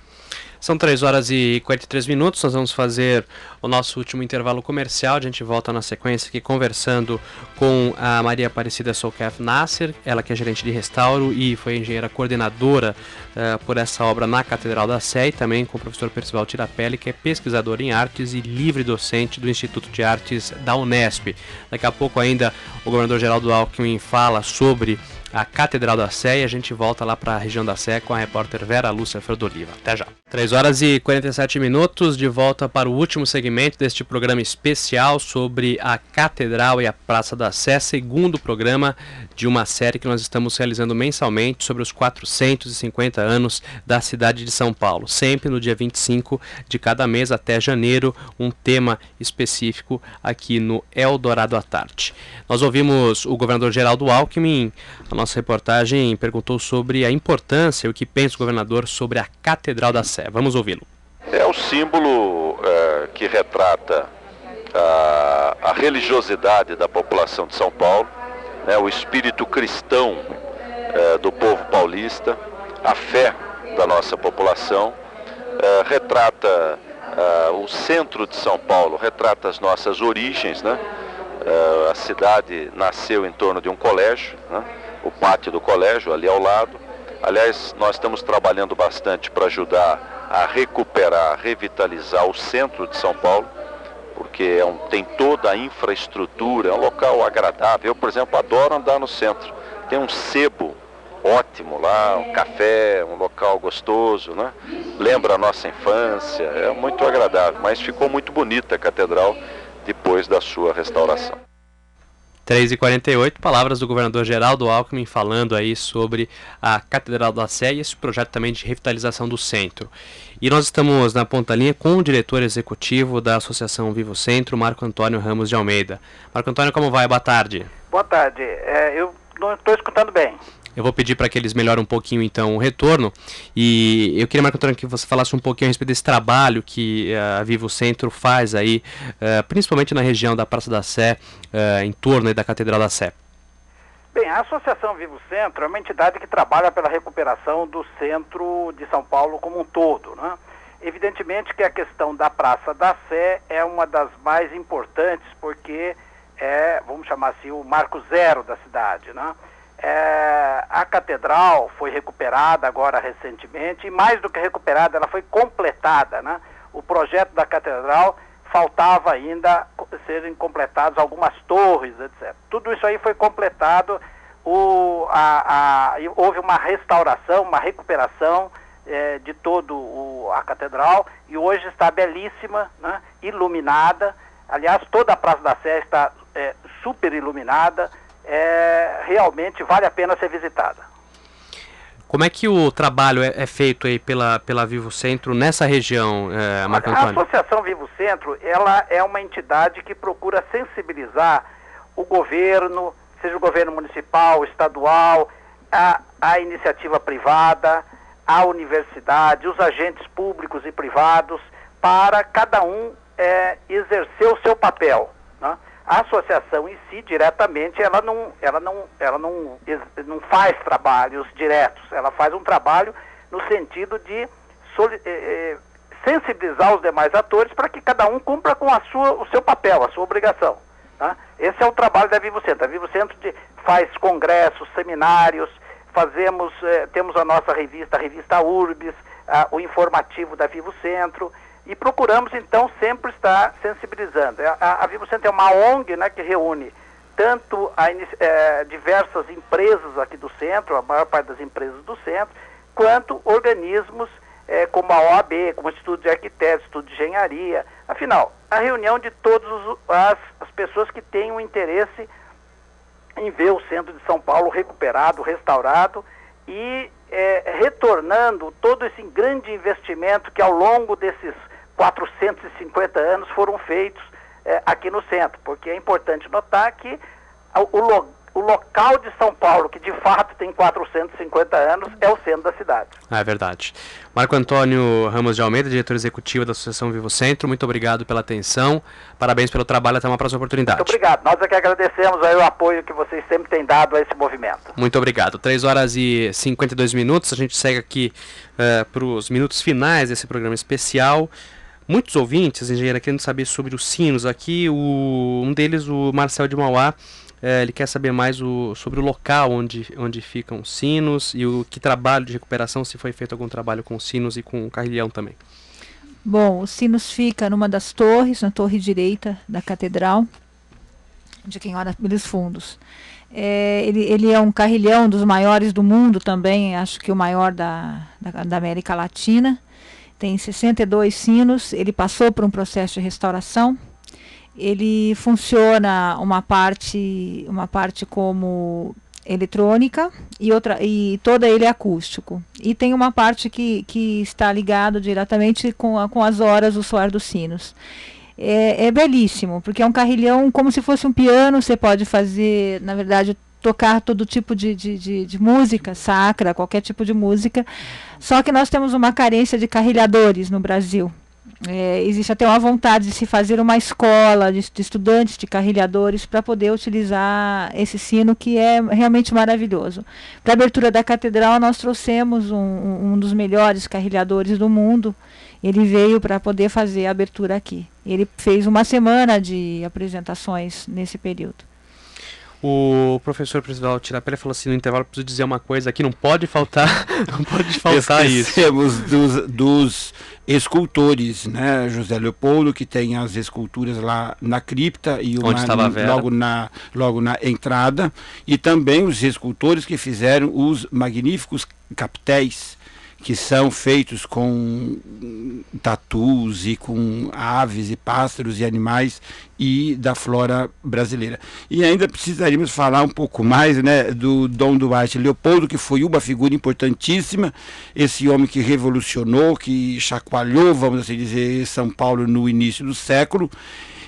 São três horas e quarenta e três minutos, nós vamos fazer o nosso último intervalo comercial. A gente volta na sequência aqui conversando com a Maria Aparecida Soukef Nasser, ela que é gerente de restauro e foi engenheira coordenadora uh, por essa obra na Catedral da Sé, e também com o professor Percival Tirapeli, que é pesquisador em artes e livre docente do Instituto de Artes da Unesp. Daqui a pouco ainda o governador Geraldo Alckmin fala sobre a Catedral da Sé, e a gente volta lá para a região da Sé com a repórter Vera Lúcia Fedeli Oliva. Até já. três horas e quarenta e sete minutos, de volta para o último segmento deste programa especial sobre a Catedral e a Praça da Sé, segundo programa de uma série que nós estamos realizando mensalmente sobre os quatrocentos e cinquenta anos da cidade de São Paulo. Sempre no dia vinte e cinco de cada mês até janeiro, um tema específico aqui no Eldorado à Tarde. Nós ouvimos o governador Geraldo Alckmin. Nossa reportagem perguntou sobre a importância e o que pensa o governador sobre a Catedral da Sé. Vamos ouvi-lo. É o símbolo é, que retrata a, a religiosidade da população de São Paulo, né, o espírito cristão é, do povo paulista, a fé da nossa população, é, retrata é, o centro de São Paulo, retrata as nossas origens, né? É, a cidade nasceu em torno de um colégio, né? O Pátio do Colégio, ali ao lado. Aliás, nós estamos trabalhando bastante para ajudar a recuperar, a revitalizar o centro de São Paulo, porque é um, tem toda a infraestrutura, é um local agradável. Eu, por exemplo, adoro andar no centro. Tem um sebo ótimo lá, um café, um local gostoso, né? Lembra a nossa infância, é muito agradável, mas ficou muito bonita a catedral depois da sua restauração. três e quarenta e oito, palavras do governador Geraldo Alckmin falando aí sobre a Catedral da Sé e esse projeto também de revitalização do centro. E nós estamos na ponta linha com o diretor executivo da Associação Viva o Centro, Marco Antônio Ramos de Almeida. Marco Antônio, como vai? Boa tarde. Boa tarde. É, eu não estou escutando bem. Eu vou pedir para que eles melhorem um pouquinho, então, o retorno. E eu queria, Marco Antônio, que você falasse um pouquinho a respeito desse trabalho que a Viva o Centro faz aí, principalmente na região da Praça da Sé, em torno da Catedral da Sé. Bem, a Associação Viva o Centro é uma entidade que trabalha pela recuperação do centro de São Paulo como um todo, né? Evidentemente que a questão da Praça da Sé é uma das mais importantes, porque é, vamos chamar assim, o marco zero da cidade, né? É, a catedral foi recuperada agora recentemente, e mais do que recuperada, ela foi completada, né? O projeto da catedral faltava ainda serem completadas algumas torres, etcétera. Tudo isso aí foi completado, o, a, a, houve uma restauração, uma recuperação é, de toda a catedral, e hoje está belíssima, né? Iluminada. Aliás, toda a Praça da Sé está é, super iluminada. É, realmente vale a pena ser visitada. Como é que o trabalho é, é feito aí pela, pela Viva o Centro nessa região, é, Marco Antônio? A Associação Viva o Centro, ela é uma entidade que procura sensibilizar o governo, seja o governo municipal, estadual, a, a iniciativa privada, a universidade, os agentes públicos e privados, para cada um é, exercer o seu papel, né? A associação em si, diretamente, ela não, ela não, ela não, não faz trabalhos diretos, ela faz um trabalho no sentido de eh, sensibilizar os demais atores para que cada um cumpra com a sua, o seu papel, a sua obrigação. Tá? Esse é o trabalho da Viva o Centro. A Viva o Centro de, faz congressos, seminários, fazemos, eh, temos a nossa revista, a revista Urbis, a, o informativo da Viva o Centro, e procuramos, então, sempre estar sensibilizando. A, a Viva o Centro é uma O N G, né, que reúne tanto a, eh, diversas empresas aqui do centro, a maior parte das empresas do centro, quanto organismos eh, como a O A B, como o Instituto de Arquitetos, Instituto de Engenharia. Afinal, a reunião de todas as, as pessoas que têm um interesse em ver o centro de São Paulo recuperado, restaurado e eh, retornando todo esse grande investimento que ao longo desses quatrocentos e cinquenta anos foram feitos eh, aqui no centro. Porque é importante notar que o local, o local de São Paulo, que de fato tem quatrocentos e cinquenta anos, é o centro da cidade. Ah, é verdade. Marco Antônio Ramos de Almeida, diretor executivo da Associação Viva o Centro, muito obrigado pela atenção, parabéns pelo trabalho, até uma próxima oportunidade. Muito obrigado, nós é que agradecemos aí o apoio que vocês sempre têm dado a esse movimento. Muito obrigado. três horas e cinquenta e dois minutos, a gente segue aqui uh, para os minutos finais desse programa especial. Muitos ouvintes, engenheira, querendo saber sobre os sinos aqui, o, um deles, o Marcel de Mauá, É, ele quer saber mais o, sobre o local onde, onde ficam os sinos e o que trabalho de recuperação, se foi feito algum trabalho com os sinos e com o carrilhão também. Bom, os sinos fica numa das torres, na torre direita da catedral, de quem olha pelos fundos. É, ele, ele é um carrilhão dos maiores do mundo também, acho que o maior da, da, da América Latina. Tem sessenta e dois sinos, ele passou por um processo de restauração. Ele funciona uma parte, uma parte como eletrônica e, outra, e toda ele é acústico. E tem uma parte que, que está ligado diretamente com, a, com as horas do soar dos sinos. É, é belíssimo, porque é um carrilhão como se fosse um piano, você pode fazer, na verdade, tocar todo tipo de, de, de, de música sacra, qualquer tipo de música. Só que nós temos uma carência de carrilhadores no Brasil. É, existe até uma vontade de se fazer uma escola de, de estudantes, de carrilhadores, para poder utilizar esse sino, que é realmente maravilhoso. Para a abertura da catedral, nós trouxemos um, um dos melhores carrilhadores do mundo. Ele veio para poder fazer a abertura aqui. Ele fez uma semana de apresentações nesse período. O professor Percival Tirapeli falou assim, no intervalo, preciso dizer uma coisa aqui, não pode faltar, não pode faltar isso. Dos, dos escultores, né, José Leopoldo, que tem as esculturas lá na cripta e uma, onde estava a Vera, logo na, logo na entrada, e também os escultores que fizeram os magníficos capitéis, que são feitos com tatus e com aves e pássaros e animais e da flora brasileira. E ainda precisaríamos falar um pouco mais, né, do Dom Duarte Leopoldo, que foi uma figura importantíssima, esse homem que revolucionou, que chacoalhou, vamos assim dizer, São Paulo no início do século,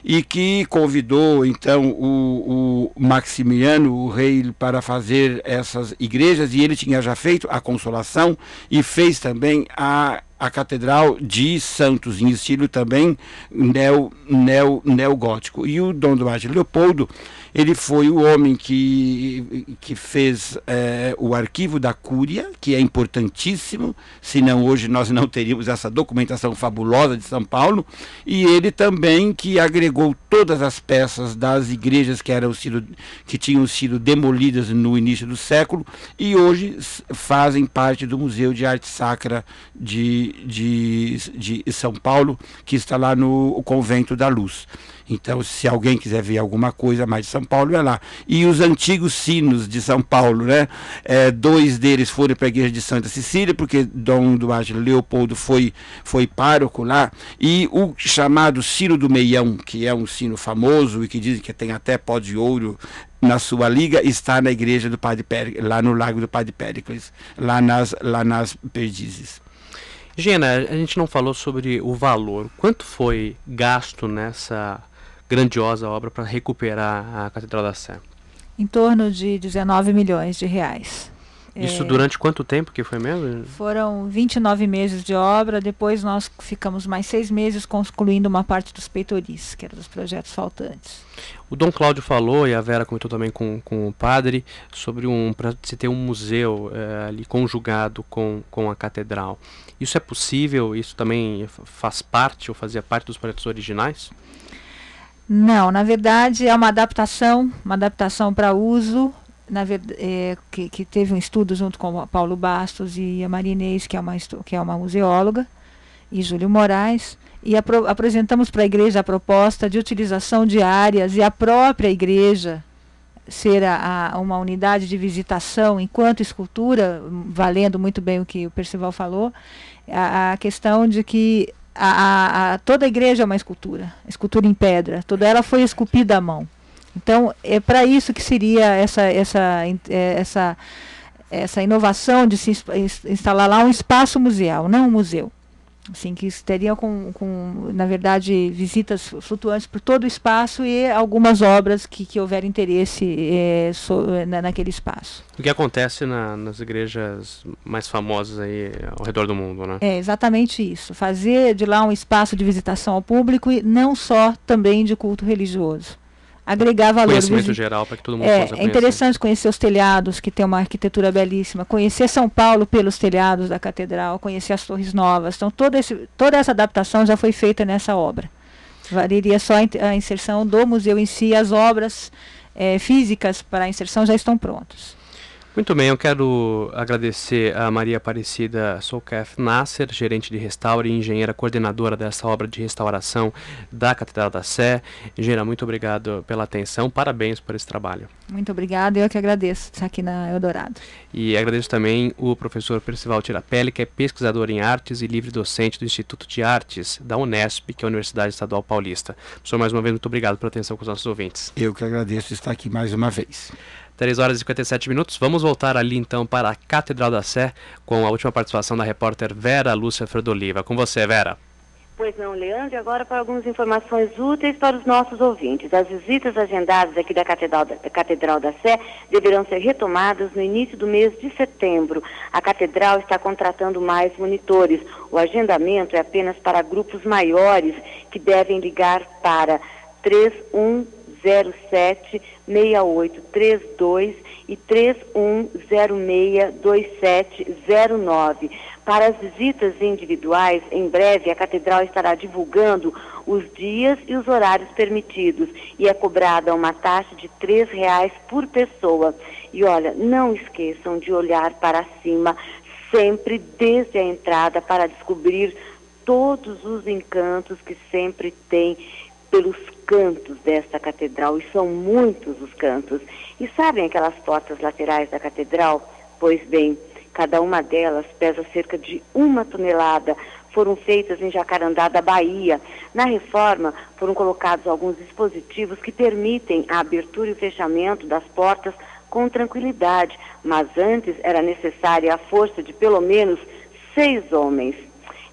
e que convidou então o, o Maximiano, o rei, para fazer essas igrejas, e ele tinha já feito a Consolação e fez também a, a Catedral de Santos, em estilo também neo, neo, neogótico. E o Dom Duarte Leopoldo, ele foi o homem que, que fez é, o arquivo da Cúria, que é importantíssimo, senão hoje nós não teríamos essa documentação fabulosa de São Paulo, e ele também que agregou todas as peças das igrejas que, eram sido, que tinham sido demolidas no início do século, e hoje fazem parte do Museu de Arte Sacra de, de, de São Paulo, que está lá no Convento da Luz. Então, se alguém quiser ver alguma coisa mais de São Paulo, é lá. E os antigos sinos de São Paulo, né? É, dois deles foram para a igreja de Santa Cecília, porque Dom Duarte Leopoldo foi, foi pároco lá. E o chamado sino do meião, que é um sino famoso e que dizem que tem até pó de ouro na sua liga, está na igreja do Padre Péricles, lá no Largo do Padre Péricles, lá nas, lá nas Perdizes. Gena, a gente não falou sobre o valor. Quanto foi gasto nessa grandiosa obra para recuperar a Catedral da Sé? Em torno de dezenove milhões de reais. Isso durante quanto tempo que foi mesmo? Foram vinte e nove meses de obra, depois nós ficamos mais seis meses concluindo uma parte dos peitoris, que era dos projetos faltantes. O Dom Cláudio falou, e a Vera comentou também com, com o padre, sobre um, para se ter um museu é, ali conjugado com, com a catedral. Isso é possível? Isso também faz parte ou fazia parte dos projetos originais? Não, na verdade é uma adaptação, uma adaptação para uso, na verdade, é, que, que teve um estudo junto com o Paulo Bastos e a Maria Inês, que é uma, que é uma museóloga, e Júlio Moraes, e apro, apresentamos para a igreja a proposta de utilização de áreas e a própria igreja ser a, a, uma unidade de visitação enquanto escultura, valendo muito bem o que o Percival falou, a, a questão de que a, a, a, toda a igreja é uma escultura, escultura em pedra, toda ela foi esculpida à mão. Então, é para isso que seria essa, essa, essa, essa inovação de se instalar lá um espaço museal, não um museu. Assim, que teria, com, com, na verdade, visitas flutuantes por todo o espaço e algumas obras que, que houver interesse é, so, na, naquele espaço. O que acontece na, nas igrejas mais famosas aí ao redor do mundo, né? É exatamente isso. Fazer de lá um espaço de visitação ao público e não só também de culto religioso. Agregar valor. Conhecimento geral para que todo mundo possa conhecer. É interessante conhecer os telhados, que tem uma arquitetura belíssima, conhecer São Paulo pelos telhados da catedral, conhecer as torres novas. Então, todo esse, toda essa adaptação já foi feita nessa obra. Valeria só a inserção do museu em si, as obras é, físicas para a inserção já estão prontas. Muito bem, eu quero agradecer a Maria Aparecida Soukef Nasser, gerente de restauro e engenheira coordenadora dessa obra de restauração da Catedral da Sé. Engenheira, muito obrigado pela atenção, parabéns por esse trabalho. Muito obrigada, eu que agradeço estar aqui na Eldorado. E agradeço também o professor Percival Tirapeli, que é pesquisador em artes e livre docente do Instituto de Artes da Unesp, que é a Universidade Estadual Paulista. Professor, mais uma vez, muito obrigado pela atenção com os nossos ouvintes. Eu que agradeço estar aqui mais uma vez. três horas e cinquenta e sete minutos. Vamos voltar ali então para a Catedral da Sé com a última participação da repórter Vera Lúcia Fedeli Oliva. Com você, Vera. Pois não, Leandro, e agora para algumas informações úteis para os nossos ouvintes. As visitas agendadas aqui da Catedral da, Catedral da Sé deverão ser retomadas no início do mês de setembro. A Catedral está contratando mais monitores. O agendamento é apenas para grupos maiores que devem ligar para três um zero sete seis oito três dois e três um zero seis dois sete zero nove. Para as visitas individuais, em breve a Catedral estará divulgando os dias e os horários permitidos e é cobrada uma taxa de três reais por pessoa. E olha, não esqueçam de olhar para cima sempre desde a entrada para descobrir todos os encantos que sempre tem pelos cantos desta catedral, e são muitos os cantos. E sabem aquelas portas laterais da catedral? Pois bem, cada uma delas pesa cerca de uma tonelada. Foram feitas em Jacarandá da Bahia. Na reforma, foram colocados alguns dispositivos que permitem a abertura e o fechamento das portas com tranquilidade, mas antes era necessária a força de pelo menos seis homens.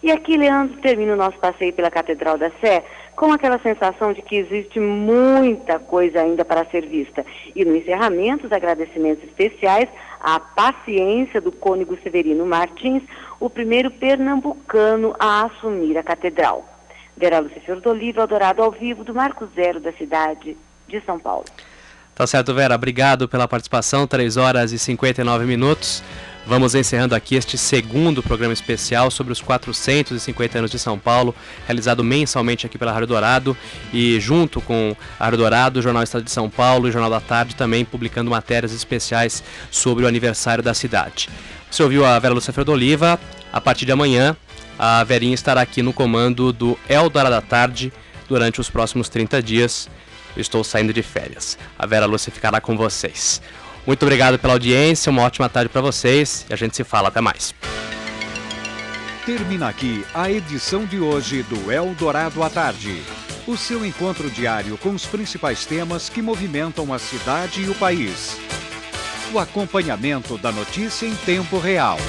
E aqui, Leandro, termina o nosso passeio pela Catedral da Sé com aquela sensação de que existe muita coisa ainda para ser vista. E no encerramento, os agradecimentos especiais à paciência do cônego Severino Martins, o primeiro pernambucano a assumir a catedral. Vera Lúcia Fedeli Oliva, Eldorado ao vivo do Marco Zero da cidade de São Paulo. Tá certo, Vera. Obrigado pela participação. três horas e cinquenta e nove minutos. Vamos encerrando aqui este segundo programa especial sobre os quatrocentos e cinquenta anos de São Paulo, realizado mensalmente aqui pela Rádio Eldorado, e junto com a Rádio Eldorado, o Jornal Estado de São Paulo e o Jornal da Tarde também publicando matérias especiais sobre o aniversário da cidade. Você ouviu a Vera Lúcia Fedeli Oliva. A partir de amanhã, a Verinha estará aqui no comando do Eldorado à Tarde durante os próximos trinta dias. Eu estou saindo de férias. A Vera Lúcia ficará com vocês. Muito obrigado pela audiência, uma ótima tarde para vocês e a gente se fala, até mais. Termina aqui a edição de hoje do Eldorado à Tarde. O seu encontro diário com os principais temas que movimentam a cidade e o país. O acompanhamento da notícia em tempo real.